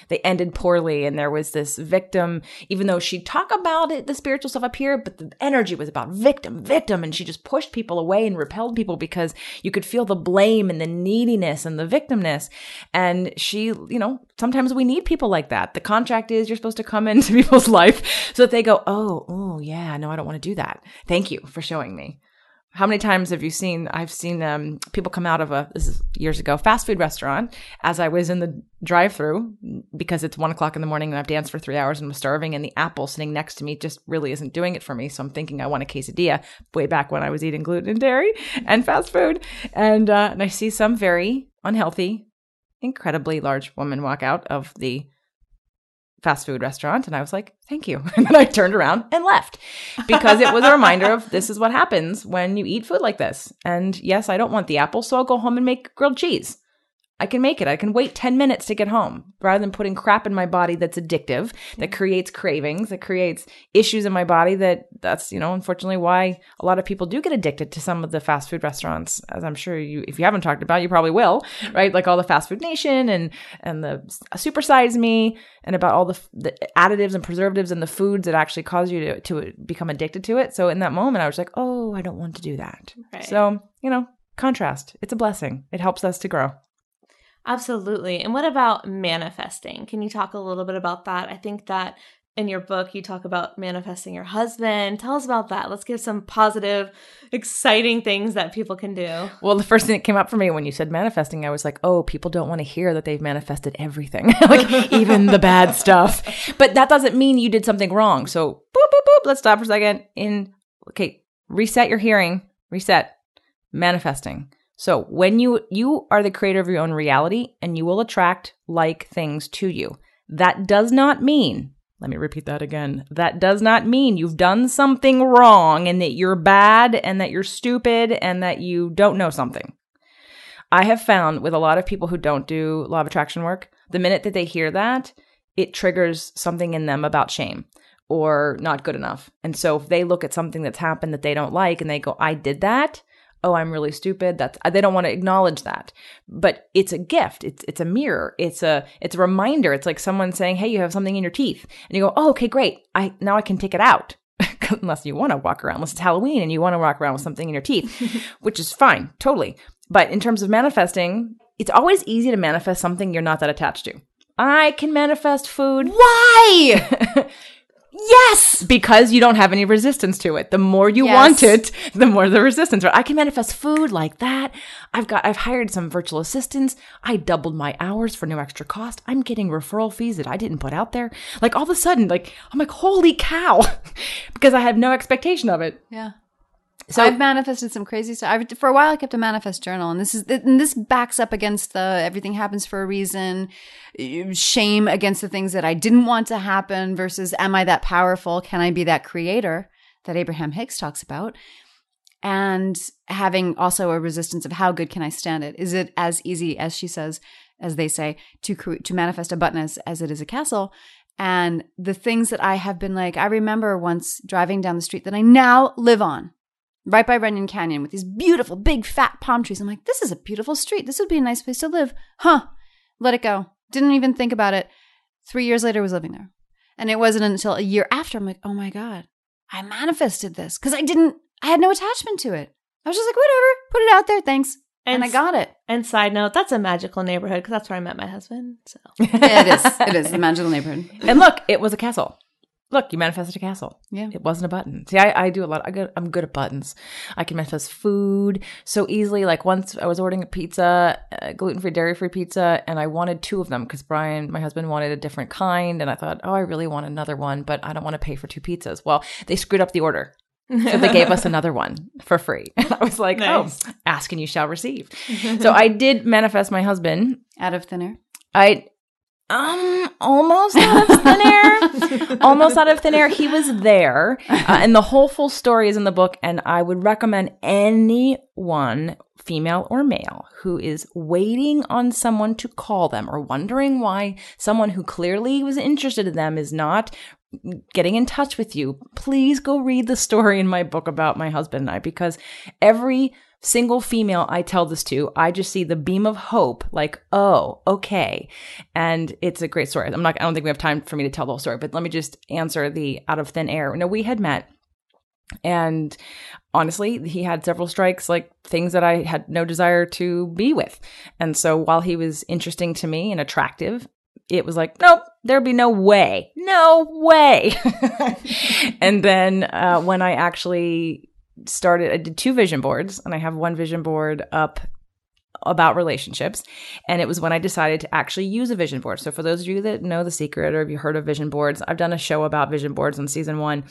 they ended poorly. And there was this victim, even though she'd talk about it, the spiritual stuff up here, but the energy was about victim. And she just pushed people away and repelled people, because you could feel the blame and the neediness and the victimness. And she, you know, sometimes we need people like that. The contract is you're supposed to come into people's life so that they go, oh yeah, no, I don't want to do that. Thank you for showing me. How many times have you seen, I've seen people come out of this is years ago, fast food restaurant as I was in the drive-through because it's 1 o'clock in the morning and I've danced for 3 hours and I'm starving, and the apple sitting next to me just really isn't doing it for me. So I'm thinking I want a quesadilla, way back when I was eating gluten and dairy and fast food. And I see some very unhealthy, incredibly large woman walk out of the fast food restaurant. And I was like, thank you. And then I turned around and left because it was a reminder of this is what happens when you eat food like this. And yes, I don't want the apple, so I'll go home and make grilled cheese. I can make it. I can wait 10 minutes to get home rather than putting crap in my body that's addictive, that creates cravings, that creates issues in my body that's, you know, unfortunately why a lot of people do get addicted to some of the fast food restaurants, as I'm sure you, if you haven't talked about, you probably will, right? Like all the Fast Food Nation and the Super Size Me and about all the additives and preservatives and the foods that actually cause you to become addicted to it. So in that moment, I was like, oh, I don't want to do that. Right. So, you know, contrast. It's a blessing. It helps us to grow. Absolutely. And what about manifesting? Can you talk a little bit about that? I think that in your book, you talk about manifesting your husband. Tell us about that. Let's give some positive, exciting things that people can do. Well, the first thing that came up for me when you said manifesting, I was like, oh, people don't want to hear that they've manifested everything, like even the bad stuff. But that doesn't mean you did something wrong. So boop, boop, boop. Let's stop for a second. Okay, reset your hearing. Reset. Manifesting. So when you are the creator of your own reality, and you will attract like things to you. That does not mean, let me repeat that again, that does not mean you've done something wrong and that you're bad and that you're stupid and that you don't know something. I have found with a lot of people who don't do law of attraction work, the minute that they hear that, it triggers something in them about shame or not good enough. And so if they look at something that's happened that they don't like and they go, I did that. Oh, I'm really stupid. They don't want to acknowledge that. But it's a gift. It's a mirror. It's a reminder. It's like someone saying, hey, you have something in your teeth. And you go, oh, okay, great. Now I can take it out. Unless you want to walk around. Unless it's Halloween and you want to walk around with something in your teeth, which is fine. Totally. But in terms of manifesting, it's always easy to manifest something you're not that attached to. I can manifest food. Why? Yes! Because you don't have any resistance to it. The more you want it, the more the resistance. I can manifest food like that. I've hired some virtual assistants. I doubled my hours for no extra cost. I'm getting referral fees that I didn't put out there. Like all of a sudden, like I'm like, holy cow. Because I have no expectation of it. Yeah. So I've manifested some crazy stuff. For a while, I kept a manifest journal, and this backs up against the everything happens for a reason, shame against the things that I didn't want to happen versus am I that powerful? Can I be that creator that Abraham Hicks talks about? And having also a resistance of how good can I stand it? Is it as easy as she says, as they say, to manifest a button as it is a castle? And the things that I have been like, I remember once driving down the street that I now live on. Right by Runyon Canyon with these beautiful, big, fat palm trees. I'm like, this is a beautiful street. This would be a nice place to live. Huh. Let it go. Didn't even think about it. 3 years later, I was living there. And it wasn't until a year after, I'm like, oh my God, I manifested this. Because I had no attachment to it. I was just like, whatever, put it out there. Thanks. And I got it. And side note, that's a magical neighborhood because that's where I met my husband. So It is a magical neighborhood. And look, it was a castle. Look, you manifested a castle. Yeah. It wasn't a button. See, I do a lot. I'm good at buttons. I can manifest food so easily. Like once I was ordering a pizza, gluten-free, dairy-free pizza, and I wanted two of them because Brian, my husband, wanted a different kind. And I thought, oh, I really want another one, but I don't want to pay for two pizzas. Well, they screwed up the order. So they gave us another one for free. And I was like, nice. Oh, ask and you shall receive. So I did manifest my husband. Out of thin air? Almost out of thin air. He was there. And the whole full story is in the book. And I would recommend anyone, female or male, who is waiting on someone to call them or wondering why someone who clearly was interested in them is not getting in touch with you, please go read the story in my book about my husband and I, because every single female I tell this to, I just see the beam of hope, like, oh, okay. And it's a great story. I don't think we have time for me to tell the whole story, but let me just answer the out of thin air. No, we had met. And honestly, he had several strikes, like things that I had no desire to be with. And so while he was interesting to me and attractive, it was like, nope, there'd be no way. No way. And then when I actually started, I did two vision boards, and I have one vision board up about relationships. And it was when I decided to actually use a vision board. So for those of you that know The Secret or have you heard of vision boards, I've done a show about vision boards on season 1,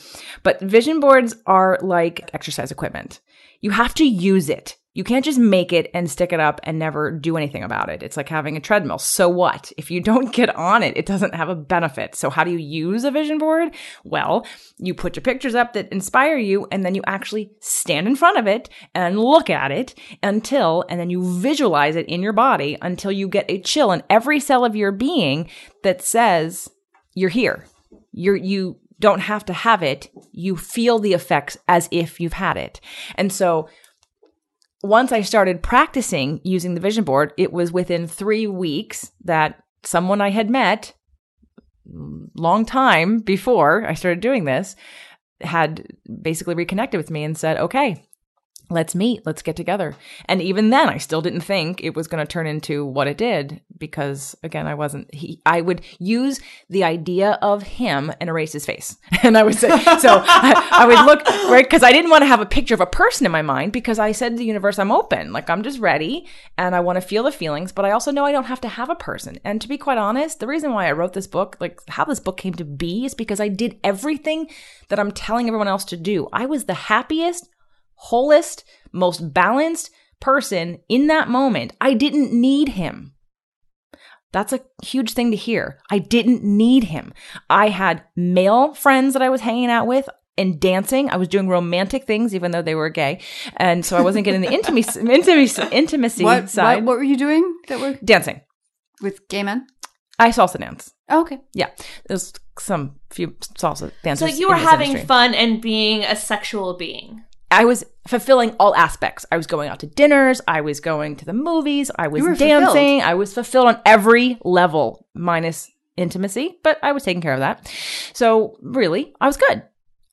but vision boards are like exercise equipment. You have to use it. You can't just make it and stick it up and never do anything about it. It's like having a treadmill. So what? If you don't get on it, it doesn't have a benefit. So how do you use a vision board? Well, you put your pictures up that inspire you, and then you actually stand in front of it and look at it and then you visualize it in your body until you get a chill in every cell of your being that says, you're here. You don't have to have it. You feel the effects as if you've had it. And so once I started practicing using the vision board, it was within 3 weeks that someone I had met long time before I started doing this had basically reconnected with me and said, okay, let's meet, let's get together. And even then, I still didn't think it was going to turn into what it did because, again, I would use the idea of him and erase his face. And I would say, so I would look, right? Because I didn't want to have a picture of a person in my mind because I said to the universe, I'm open, like I'm just ready and I want to feel the feelings, but I also know I don't have to have a person. And to be quite honest, the reason why I wrote this book, like how this book came to be, is because I did everything that I'm telling everyone else to do. I was the happiest, wholest, most balanced person in that moment. I didn't need him. That's a huge thing to hear. I didn't need him. I had male friends that I was hanging out with and dancing. I was doing romantic things, even though they were gay. And so I wasn't getting the intimacy side. What were you doing that were dancing? With gay men? I salsa dance. Oh, okay. Yeah. There's some few salsa dancers. So you were having fun and being a sexual being. I was fulfilling all aspects. I was going out to dinners. I was going to the movies. I was dancing. Fulfilled. I was fulfilled on every level, minus intimacy, but I was taking care of that. So really, I was good.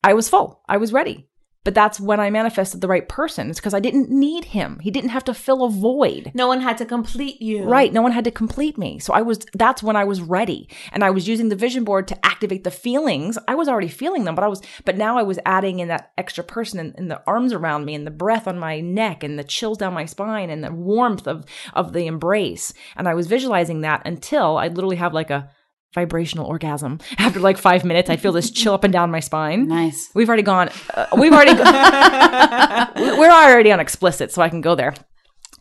I was full. I was ready. But that's when I manifested the right person. It's because I didn't need him. He didn't have to fill a void. No one had to complete you. Right. No one had to complete me. So that's when I was ready. And I was using the vision board to activate the feelings. I was already feeling them, but now I was adding in that extra person and the arms around me and the breath on my neck and the chills down my spine and the warmth of the embrace. And I was visualizing that until I literally have like a vibrational orgasm. After like 5 minutes, I feel this chill up and down my spine. Nice. We're already on explicit, so I can go there.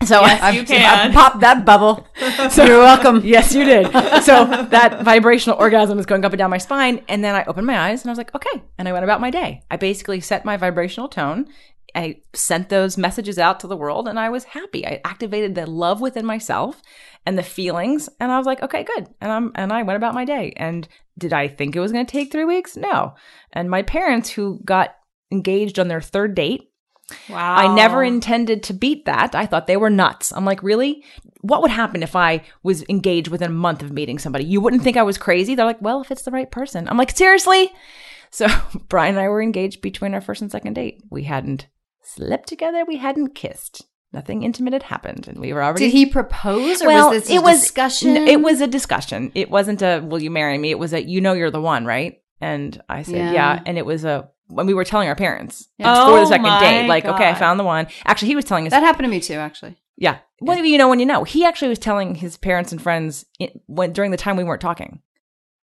So yes, you can. I popped that bubble. So you're welcome. Yes, you did. So that vibrational orgasm is going up and down my spine. And then I opened my eyes and I was like, okay. And I went about my day. I basically set my vibrational tone. I sent those messages out to the world and I was happy. I activated the love within myself and the feelings. And I was like, okay, good. And I went about my day. And did I think it was going to take 3 weeks? No. And my parents, who got engaged on their third date, wow, I never intended to beat that. I thought they were nuts. I'm like, really? What would happen if I was engaged within a month of meeting somebody? You wouldn't think I was crazy. They're like, well, if it's the right person. I'm like, seriously? So Brian and I were engaged between our first and second date. We hadn't slept together. We hadn't kissed. Nothing intimate had happened, and we were already. Did he propose, or was this a discussion? It was a discussion. It wasn't a "Will you marry me?" It was a "You know you're the one, right?" And I said, "Yeah." And it was a when we were telling our parents before the second date, like, God. "Okay, I found the one." Actually, he was telling us that happened to me too. Actually, yeah. Well, you know when you know. He actually was telling his parents and friends during the time we weren't talking.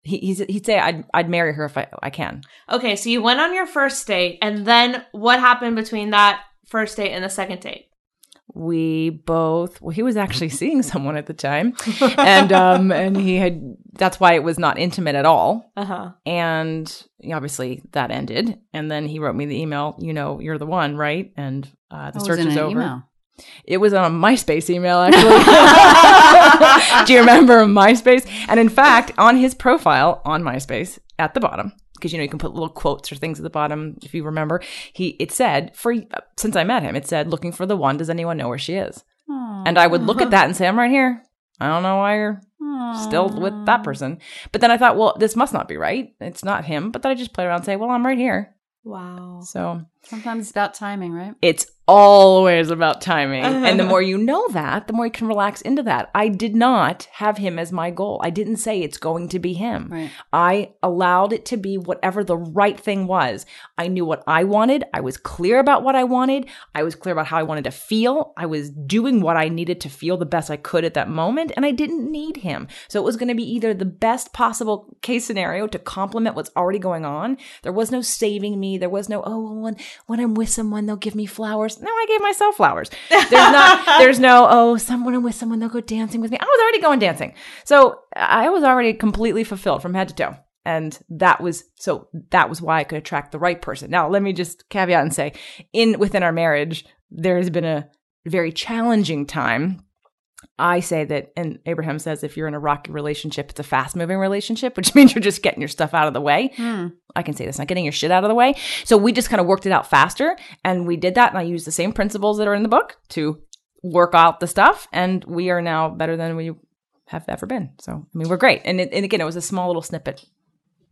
He'd say, I'd marry her if I can. Okay, so you went on your first date, and then what happened between that first date and the second date? We both, well, he was actually seeing someone at the time, and he had, that's why it was not intimate at all. Uh-huh. And obviously that ended, and then he wrote me the email, you know, you're the one, right? And the search is over. Email. It was on a MySpace email, actually. Do you remember MySpace? And in fact, on his profile on MySpace, at the bottom, because you know you can put little quotes or things at the bottom, if you remember, it said, since I met him, it said, looking for the one, does anyone know where she is? Aww. And I would look at that and say, I'm right here. I don't know why you're still with that person. But then I thought, well, this must not be right. It's not him. But then I just played around and say, well, I'm right here. Wow. So Sometimes it's about timing, right? It's always about timing. And the more you know that, the more you can relax into that. I did not have him as my goal. I didn't say it's going to be him. Right. I allowed it to be whatever the right thing was. I knew what I wanted. I was clear about what I wanted. I was clear about how I wanted to feel. I was doing what I needed to feel the best I could at that moment, and I didn't need him. So it was going to be either the best possible case scenario to complement what's already going on. There was no saving me. There was no, oh, when I'm with someone, they'll give me flowers. No, I gave myself flowers. There's no, oh, someone I'm with someone, they'll go dancing with me. I was already going dancing. So I was already completely fulfilled from head to toe. And that was why I could attract the right person. Now, let me just caveat and say within our marriage, there has been a very challenging time. I say that, and Abraham says, if you're in a rocky relationship, it's a fast-moving relationship, which means you're just getting your stuff out of the way. Mm. I can say this, not getting your shit out of the way. So we just kind of worked it out faster, and we did that, and I used the same principles that are in the book to work out the stuff, and we are now better than we have ever been. So, I mean, we're great. And again, it was a small little snippet.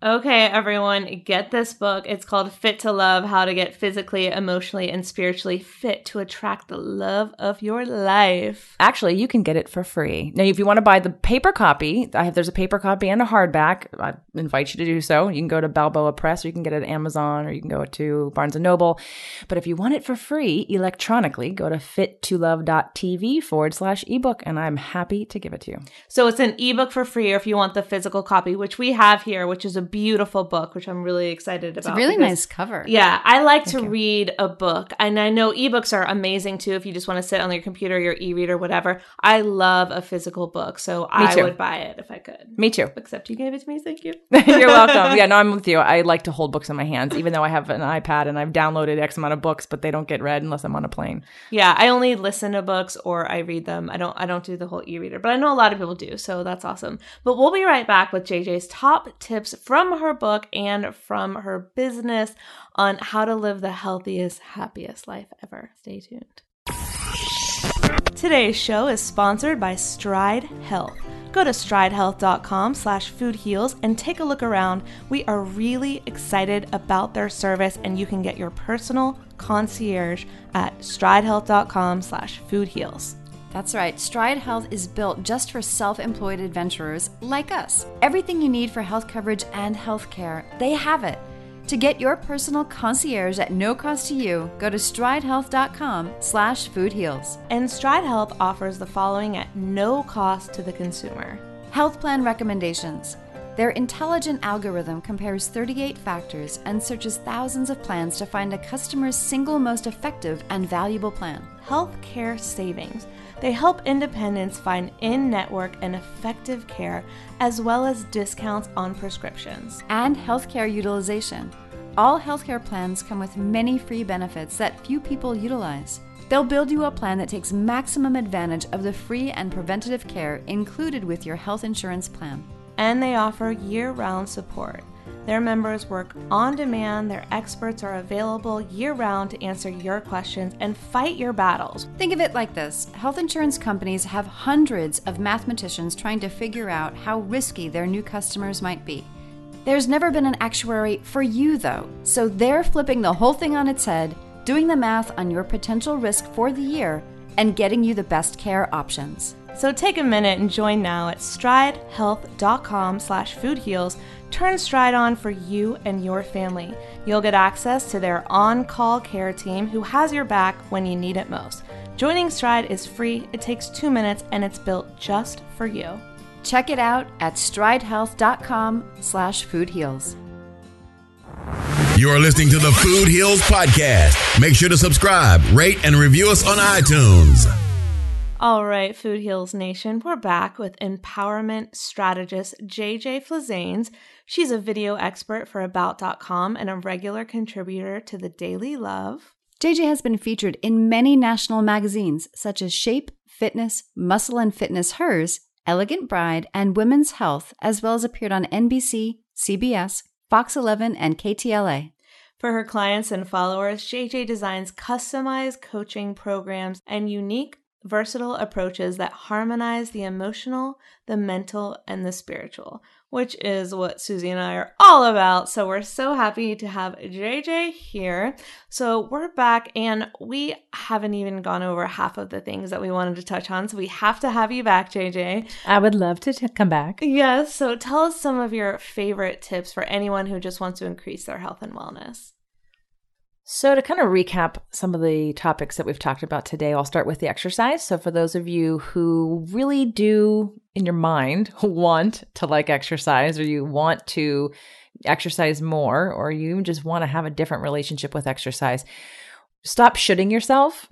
Okay, everyone, get this book. It's called Fit to Love, How to Get Physically, Emotionally, and Spiritually Fit to Attract the Love of Your Life. Actually, you can get it for free. Now, if you want to buy the paper copy, there's a paper copy and a hardback. I invite you to do so. You can go to Balboa Press, or you can get it at Amazon, or you can go to Barnes & Noble. But if you want it for free electronically, go to fit2love.tv/ebook, and I'm happy to give it to you. So it's an ebook for free, or if you want the physical copy, which we have here, which is a beautiful book, which I'm really excited about. It's a really nice cover. Yeah. I like to read a book. And I know ebooks are amazing too. If you just want to sit on your computer, your e-reader, whatever. I love a physical book. So I would buy it if I could. Me too. Except you gave it to me. Thank you. You're welcome. Yeah. No, I'm with you. I like to hold books in my hands, even though I have an iPad and I've downloaded X amount of books, but they don't get read unless I'm on a plane. Yeah. I only listen to books or I read them. I don't do the whole e-reader, but I know a lot of people do. So that's awesome. But we'll be right back with JJ's top tips from her book and from her business on how to live the healthiest, happiest life ever. Stay tuned. Today's show is sponsored by Stride Health. Go to stridehealth.com/foodheals and take a look around. We are really excited about their service, and you can get your personal concierge at stridehealth.com/foodheals. That's right. Stride Health is built just for self-employed adventurers like us. Everything you need for health coverage and health care, they have it. To get your personal concierge at no cost to you, go to stridehealth.com/foodheals. And Stride Health offers the following at no cost to the consumer. Health plan recommendations. Their intelligent algorithm compares 38 factors and searches thousands of plans to find a customer's single most effective and valuable plan. Healthcare savings. They help independents find in-network and effective care, as well as discounts on prescriptions. And healthcare utilization. All healthcare plans come with many free benefits that few people utilize. They'll build you a plan that takes maximum advantage of the free and preventative care included with your health insurance plan. And they offer year-round support. Their members work on demand, their experts are available year-round to answer your questions and fight your battles. Think of it like this. Health insurance companies have hundreds of mathematicians trying to figure out how risky their new customers might be. There's never been an actuary for you, though, so they're flipping the whole thing on its head, doing the math on your potential risk for the year, and getting you the best care options. So take a minute and join now at stridehealth.com/foodheals. Turn Stride on for you and your family. You'll get access to their on-call care team who has your back when you need it most. Joining Stride is free, it takes 2 minutes, and it's built just for you. Check it out at stridehealth.com/foodheals. You're listening to the Food Heals Podcast. Make sure to subscribe, rate, and review us on iTunes. All right, Food Heals Nation, we're back with empowerment strategist JJ Flizanes. She's a video expert for About.com and a regular contributor to the Daily Love. JJ has been featured in many national magazines such as Shape, Fitness, Muscle and Fitness Hers, Elegant Bride, and Women's Health, as well as appeared on NBC, CBS, Fox 11, and KTLA. For her clients and followers, JJ designs customized coaching programs and unique versatile approaches that harmonize the emotional, the mental, and the spiritual. which is what Susie and I are all about. So we're so happy to have JJ here. So we're back and we haven't even gone over half of the things that we wanted to touch on. So we have to have you back, JJ. I would love to come back. Yes. So tell us some of your favorite tips for anyone who just wants to increase their health and wellness. So to kind of recap some of the topics that we've talked about today, I'll start with the exercise. So for those of you who really do, in your mind, want to like exercise, or you want to exercise more, or you just want to have a different relationship with exercise, stop shoulding yourself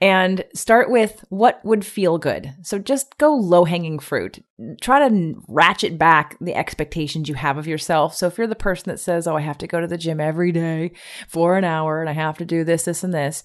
and start with what would feel good. So just go low-hanging fruit. Try to ratchet back the expectations you have of yourself. So if you're the person that says, oh, I have to go to the gym every day for an hour and I have to do this, this, and this,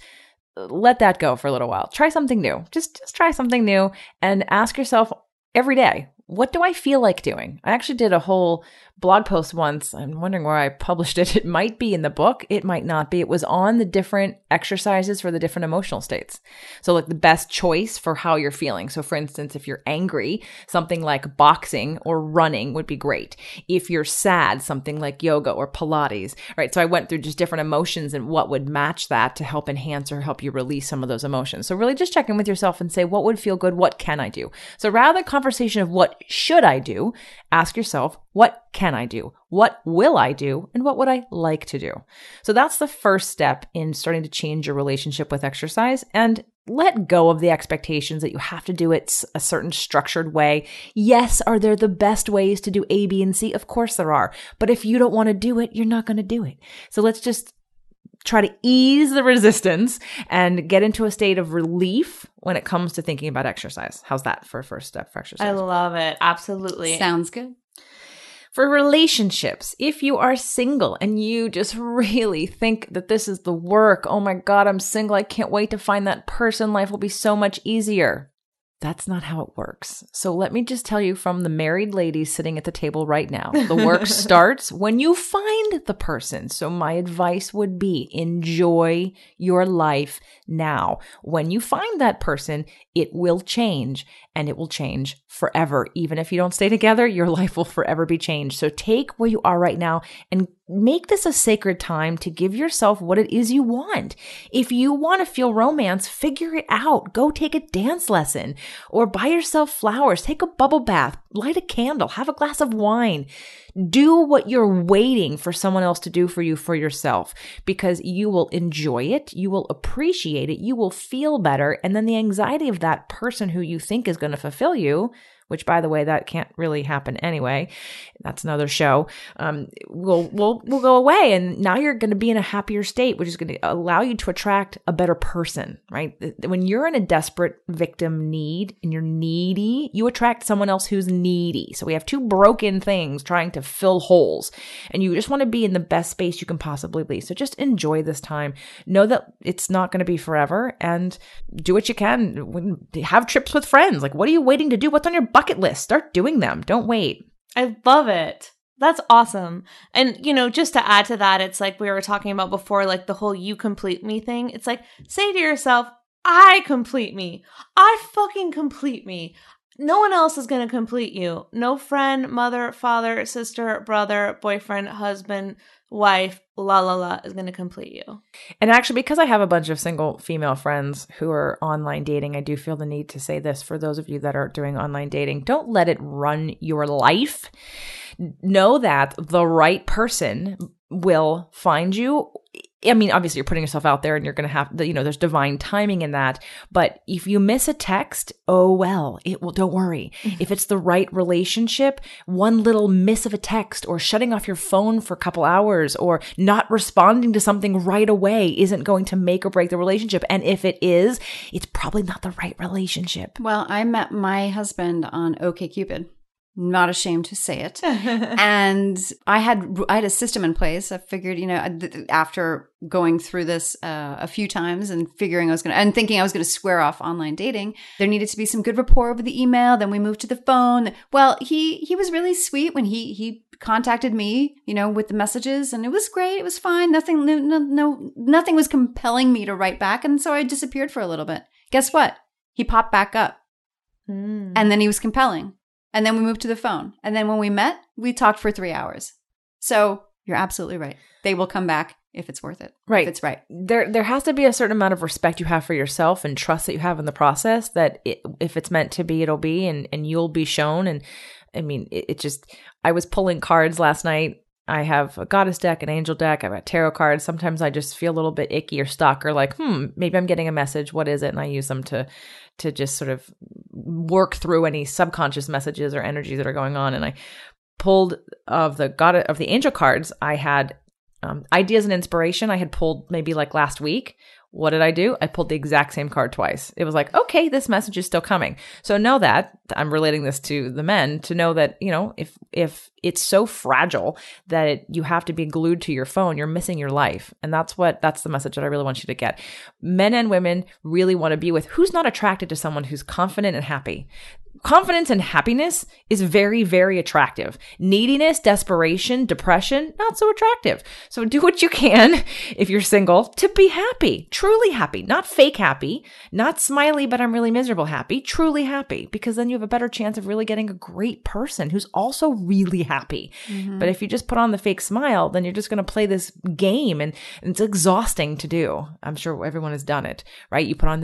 let that go for a little while. Try something new. Just try something new and ask yourself every day, what do I feel like doing? I actually did a whole blog post once. I'm wondering where I published it. It might be in the book. It might not be. It was on the different exercises for the different emotional states. So like the best choice for how you're feeling. So for instance, if you're angry, something like boxing or running would be great. If you're sad, something like yoga or Pilates, right? So I went through just different emotions and what would match that to help enhance or help you release some of those emotions. So really just check in with yourself and say, what would feel good? What can I do? So rather than conversation of what should I do, ask yourself, what can I do? What will I do? And what would I like to do? So that's the first step in starting to change your relationship with exercise, and let go of the expectations that you have to do it a certain structured way. Yes, are there the best ways to do A, B, and C? Of course there are. But if you don't want to do it, you're not going to do it. So let's just try to ease the resistance and get into a state of relief when it comes to thinking about exercise. How's that for a first step for exercise? I love it. Absolutely. Sounds good. For relationships, if you are single and you just really think that this is the work, oh my God, I'm single, I can't wait to find that person, life will be so much easier. That's not how it works. So let me just tell you from the married ladies sitting at the table right now, the work starts when you find the person. So my advice would be enjoy your life now. When you find that person, it will change, and it will change forever. Even if you don't stay together, your life will forever be changed. So take where you are right now and make this a sacred time to give yourself what it is you want. If you want to feel romance, figure it out. Go take a dance lesson or buy yourself flowers. Take a bubble bath, light a candle, have a glass of wine. Do what you're waiting for someone else to do for you for yourself, because you will enjoy it. You will appreciate it. You will feel better. And then the anxiety of that person who you think is going to fulfill you, which by the way, that can't really happen anyway. That's another show. We'll go away, and now you're going to be in a happier state, which is going to allow you to attract a better person, right? When you're in a desperate victim need and you're needy, you attract someone else who's needy. So we have two broken things trying to fill holes, and you just want to be in the best space you can possibly be. So just enjoy this time. Know that it's not going to be forever, and do what you can. Have trips with friends. Like, what are you waiting to do? What's on your bucket list? Start doing them. Don't wait. I love it. That's awesome. And, you know, just to add to that, it's like we were talking about before, like the whole you complete me thing. It's like, say to yourself, I complete me. I fucking complete me. No one else is going to complete you. No friend, mother, father, sister, brother, boyfriend, husband, wife, la la la, is going to complete you. And actually, because I have a bunch of single female friends who are online dating, I do feel the need to say this for those of you that are doing online dating. Don't let it run your life. Know that the right person will find you. I mean, obviously you're putting yourself out there and you're going to have, there's divine timing in that. But if you miss a text, oh well, it will, don't worry. If it's the right relationship, one little miss of a text or shutting off your phone for a couple hours or not responding to something right away isn't going to make or break the relationship. And if it is, it's probably not the right relationship. Well, I met my husband on OkCupid. Not ashamed to say it. And I had a system in place. I figured, after going through this a few times and thinking I was going to swear off online dating, there needed to be some good rapport over the email. Then we moved to the phone. Well, he was really sweet when he contacted me, with the messages, and it was great. It was fine. Nothing was compelling me to write back. And so I disappeared for a little bit. Guess what? He popped back up, and then he was compelling. And then we moved to the phone. And then when we met, we talked for 3 hours. So you're absolutely right. They will come back if it's worth it. Right. If it's right. There has to be a certain amount of respect you have for yourself and trust that you have in the process that if it's meant to be, it'll be, and you'll be shown. And I mean, I was pulling cards last night. I have a goddess deck, an angel deck. I've got tarot cards. Sometimes I just feel a little bit icky or stuck or like, maybe I'm getting a message. What is it? And I use them to just sort of work through any subconscious messages or energies that are going on. And I pulled of the angel cards. I had ideas and inspiration. I had pulled maybe like last week. What did I do? I pulled the exact same card twice. It was like, okay, this message is still coming. So know that I'm relating this to the men to know that, you know, if it's so fragile that you have to be glued to your phone, you're missing your life. And that's the message that I really want you to get. Men and women really want to be with who's not attracted to someone who's confident and happy. Confidence and happiness is very, very attractive. Neediness, desperation, depression, not so attractive. So do what you can if you're single to be happy, truly happy, not fake happy, not smiley, but I'm really miserable happy, truly happy, because then you have a better chance of really getting a great person who's also really happy. Mm-hmm. But if you just put on the fake smile, then you're just going to play this game and it's exhausting to do. I'm sure everyone has done it, right? You put on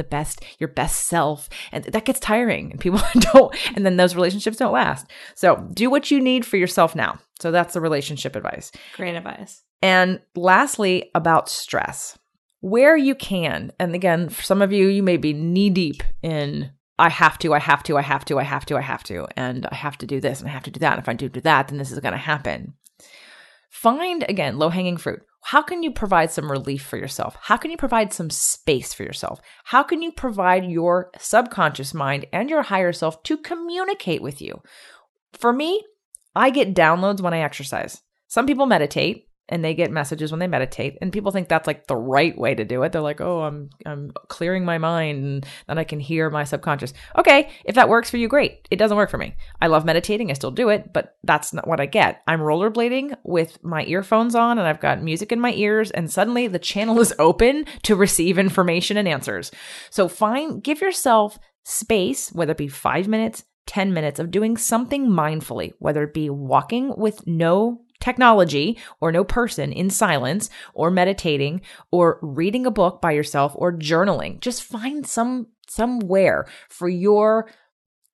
your best self and that gets tiring and people don't. And then those relationships don't last. So do what you need for yourself now. So that's the relationship advice. Great advice. And lastly, about stress. Where you can, and again, for some of you, you may be knee deep in I have to, and I have to do this and I have to do that. And if I do that, then this is going to happen. Find, again, low-hanging fruit. How can you provide some relief for yourself? How can you provide some space for yourself? How can you provide your subconscious mind and your higher self to communicate with you? For me, I get downloads when I exercise. Some people meditate and they get messages when they meditate, and people think that's like the right way to do it. They're like, oh, I'm clearing my mind and then I can hear my subconscious. Okay, if that works for you, great. It doesn't work for me. I love meditating. I still do it, but that's not what I get. I'm rollerblading with my earphones on and I've got music in my ears and suddenly the channel is open to receive information and answers. So give yourself space, whether it be 5 minutes, 10 minutes of doing something mindfully, whether it be walking with no technology or no person in silence or meditating or reading a book by yourself or journaling. Just find somewhere for your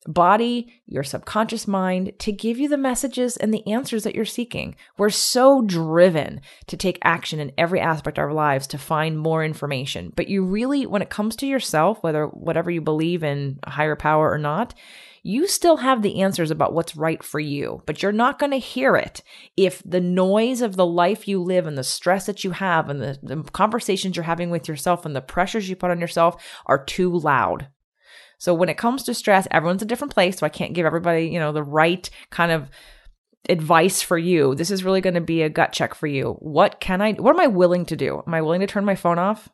body, your subconscious mind to give you the messages and the answers that you're seeking. We're so driven to take action in every aspect of our lives to find more information. But you really, when it comes to yourself, whatever you believe in, a higher power or not, you still have the answers about what's right for you, but you're not going to hear it if the noise of the life you live and the stress that you have and the conversations you're having with yourself and the pressures you put on yourself are too loud. So when it comes to stress, everyone's a different place, so I can't give everybody, you know, the right kind of advice for you. This is really going to be a gut check for you. What am I willing to do? Am I willing to turn my phone off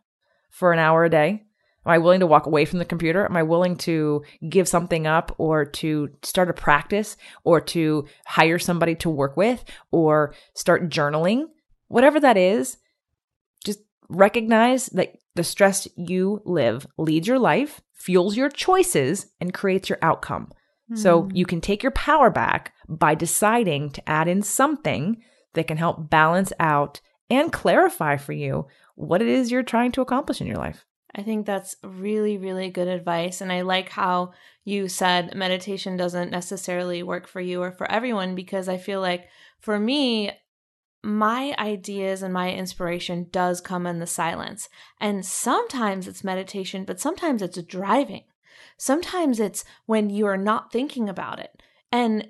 for an hour a day? Am I willing to walk away from the computer? Am I willing to give something up or to start a practice or to hire somebody to work with or start journaling? Whatever that is, just recognize that the stress you live leads your life, fuels your choices, and creates your outcome. Mm-hmm. So you can take your power back by deciding to add in something that can help balance out and clarify for you what it is you're trying to accomplish in your life. I think that's really, really good advice. And I like how you said meditation doesn't necessarily work for you or for everyone, because I feel like for me, my ideas and my inspiration does come in the silence. And sometimes it's meditation, but sometimes it's driving. Sometimes it's when you are not thinking about it. And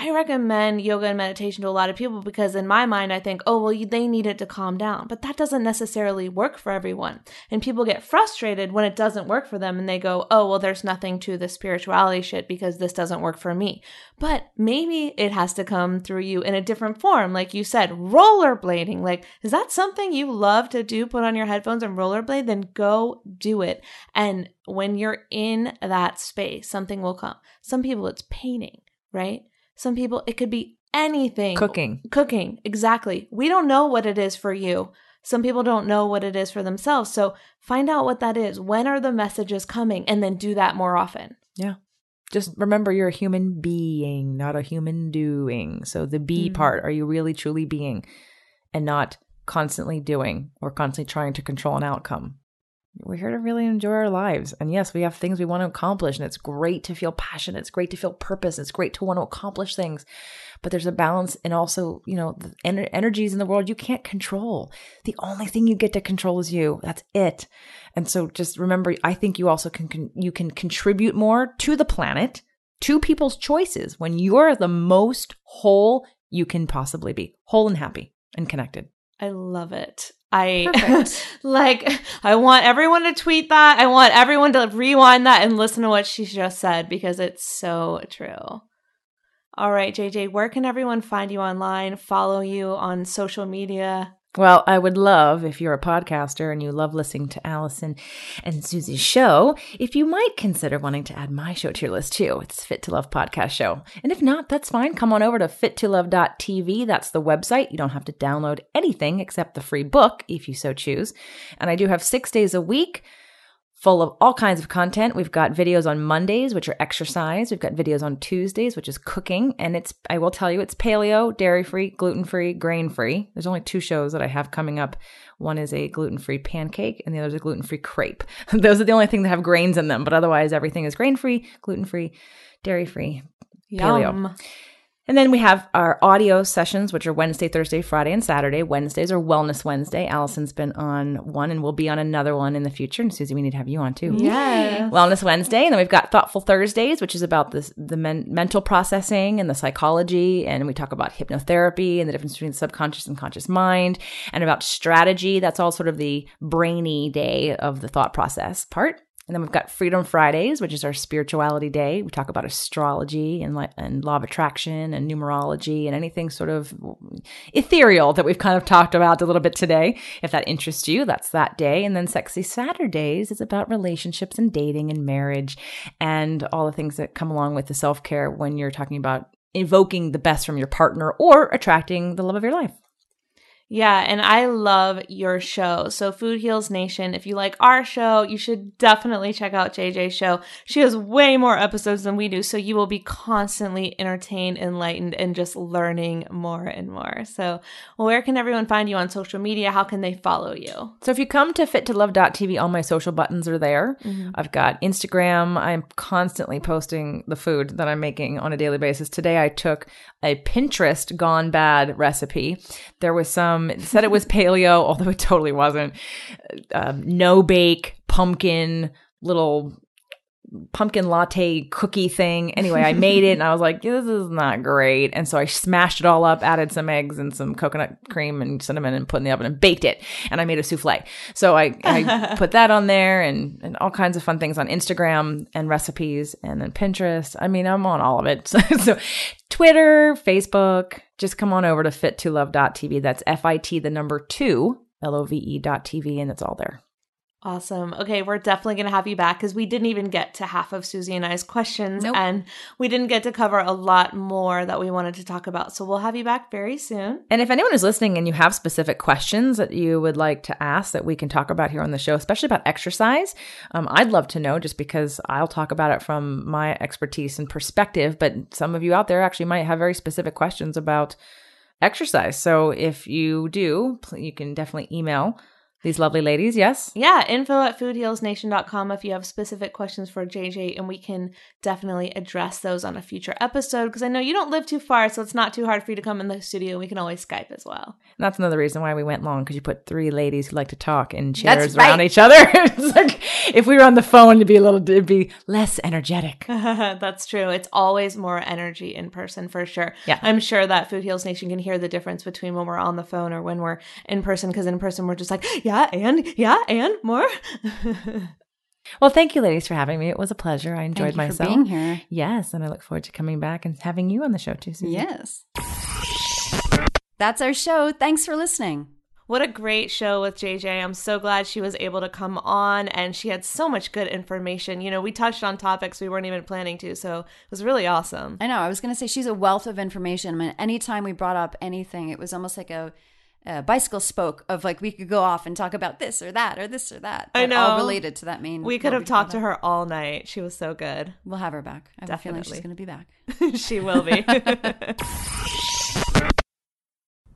I recommend yoga and meditation to a lot of people because in my mind, I think, oh, well, they need it to calm down. But that doesn't necessarily work for everyone. And people get frustrated when it doesn't work for them and they go, oh, well, there's nothing to the spirituality shit because this doesn't work for me. But maybe it has to come through you in a different form. Like you said, rollerblading. Like, is that something you love to do? Put on your headphones and rollerblade? Then go do it. And when you're in that space, something will come. Some people, it's painting, right? Some people, it could be anything. Cooking, exactly. We don't know what it is for you. Some people don't know what it is for themselves. So find out what that is. When are the messages coming? And then do that more often. Yeah. just remember you're a human being, not a human doing. So the be part, are you really truly being and not constantly doing or constantly trying to control an outcome? We're here to really enjoy our lives. And yes, we have things we want to accomplish, and it's great to feel passion. It's great to feel purpose. It's great to want to accomplish things, but there's a balance. And also, you know, the energies in the world you can't control. The only thing you get to control is you. That's it. And so just remember, I think you also can contribute more to the planet, to people's choices when you're the most whole you can possibly be, whole and happy and connected. I love it. I want everyone to tweet that. I want everyone to rewind that and listen to what she just said, because it's so true. All right, JJ, where can everyone find you online, follow you on social media? Well, I would love, if you're a podcaster and you love listening to Allison and Susie's show, if you might consider wanting to add my show to your list too. It's Fit 2 Love Podcast Show. And if not, that's fine. Come on over to fit2love.tv. That's the website. You don't have to download anything except the free book if you so choose. And I do have 6 days a week full of all kinds of content. We've got videos on Mondays, which are exercise. We've got videos on Tuesdays, which is cooking. And I will tell you, it's paleo, dairy-free, gluten-free, grain-free. There's only 2 shows that I have coming up. One is a gluten-free pancake and the other is a gluten-free crepe. Those are the only things that have grains in them, but otherwise everything is grain-free, gluten-free, dairy-free, paleo. Yum. And then we have our audio sessions, which are Wednesday, Thursday, Friday, and Saturday. Wednesdays are Wellness Wednesday. Allison's been on one and will be on another one in the future. And Susie, we need to have you on too. Yes. Wellness Wednesday. And then we've got Thoughtful Thursdays, which is about the mental processing and the psychology. And we talk about hypnotherapy and the difference between the subconscious and conscious mind, and about strategy. That's all sort of the brainy day of the thought process part. And then we've got Freedom Fridays, which is our spirituality day. We talk about astrology and law of attraction and numerology and anything sort of ethereal that we've kind of talked about a little bit today. If that interests you, that's that day. And then Sexy Saturdays is about relationships and dating and marriage and all the things that come along with the self-care when you're talking about evoking the best from your partner or attracting the love of your life. Yeah, and I love your show. So Food Heals Nation, if you like our show, you should definitely check out JJ's show. She has way more episodes than we do, so you will be constantly entertained, enlightened, and just learning more and more. So where can everyone find you on social media? How can they follow you? So if you come to fit2love.tv, all my social buttons are there. Mm-hmm. I've got Instagram. I'm constantly posting the food that I'm making on a daily basis. Today I took a Pinterest gone bad recipe. There was some it said it was paleo, although it totally wasn't. No-bake, pumpkin, little pumpkin latte cookie thing. Anyway, I made it and I was like, this is not great. And so I smashed it all up, added some eggs and some coconut cream and cinnamon and put in the oven and baked it. And I made a souffle. So I put that on there and all kinds of fun things on Instagram and recipes and then Pinterest. I mean, I'm on all of it. So Twitter, Facebook, just come on over to fit2love.tv. That's fit2love.tv, and it's all there. Awesome. Okay, we're definitely going to have you back because we didn't even get to half of Susie and I's questions. Nope. And we didn't get to cover a lot more that we wanted to talk about. So we'll have you back very soon. And if anyone is listening and you have specific questions that you would like to ask that we can talk about here on the show, especially about exercise, I'd love to know, just because I'll talk about it from my expertise and perspective. But some of you out there actually might have very specific questions about exercise. So if you do, you can definitely email these lovely ladies, yes? Yeah, info@foodhealsnation.com if you have specific questions for JJ, and we can definitely address those on a future episode, because I know you don't live too far, so it's not too hard for you to come in the studio. We can always Skype as well. And that's another reason why we went long, because you put 3 ladies who like to talk in chairs around each other. It's like, if we were on the phone, it'd be less energetic. That's true. It's always more energy in person, for sure. Yeah. I'm sure that Food Heals Nation can hear the difference between when we're on the phone or when we're in person, because in person, we're just like, Yeah, and more. Well, thank you, ladies, for having me. It was a pleasure. I enjoyed myself. Thank you for being here. Yes, and I look forward to coming back and having you on the show too, Susie. Yes. That's our show. Thanks for listening. What a great show with JJ. I'm so glad she was able to come on, and she had so much good information. You know, we touched on topics we weren't even planning to, so it was really awesome. I know. I was going to say she's a wealth of information. I mean, anytime we brought up anything, it was almost like a Bicycle spoke of, like, we could go off and talk about this or that or this or that. I know. All related to that main. We could have talked to her all night. She was so good. We'll have her back. I have a feeling she's going to be back. She will be.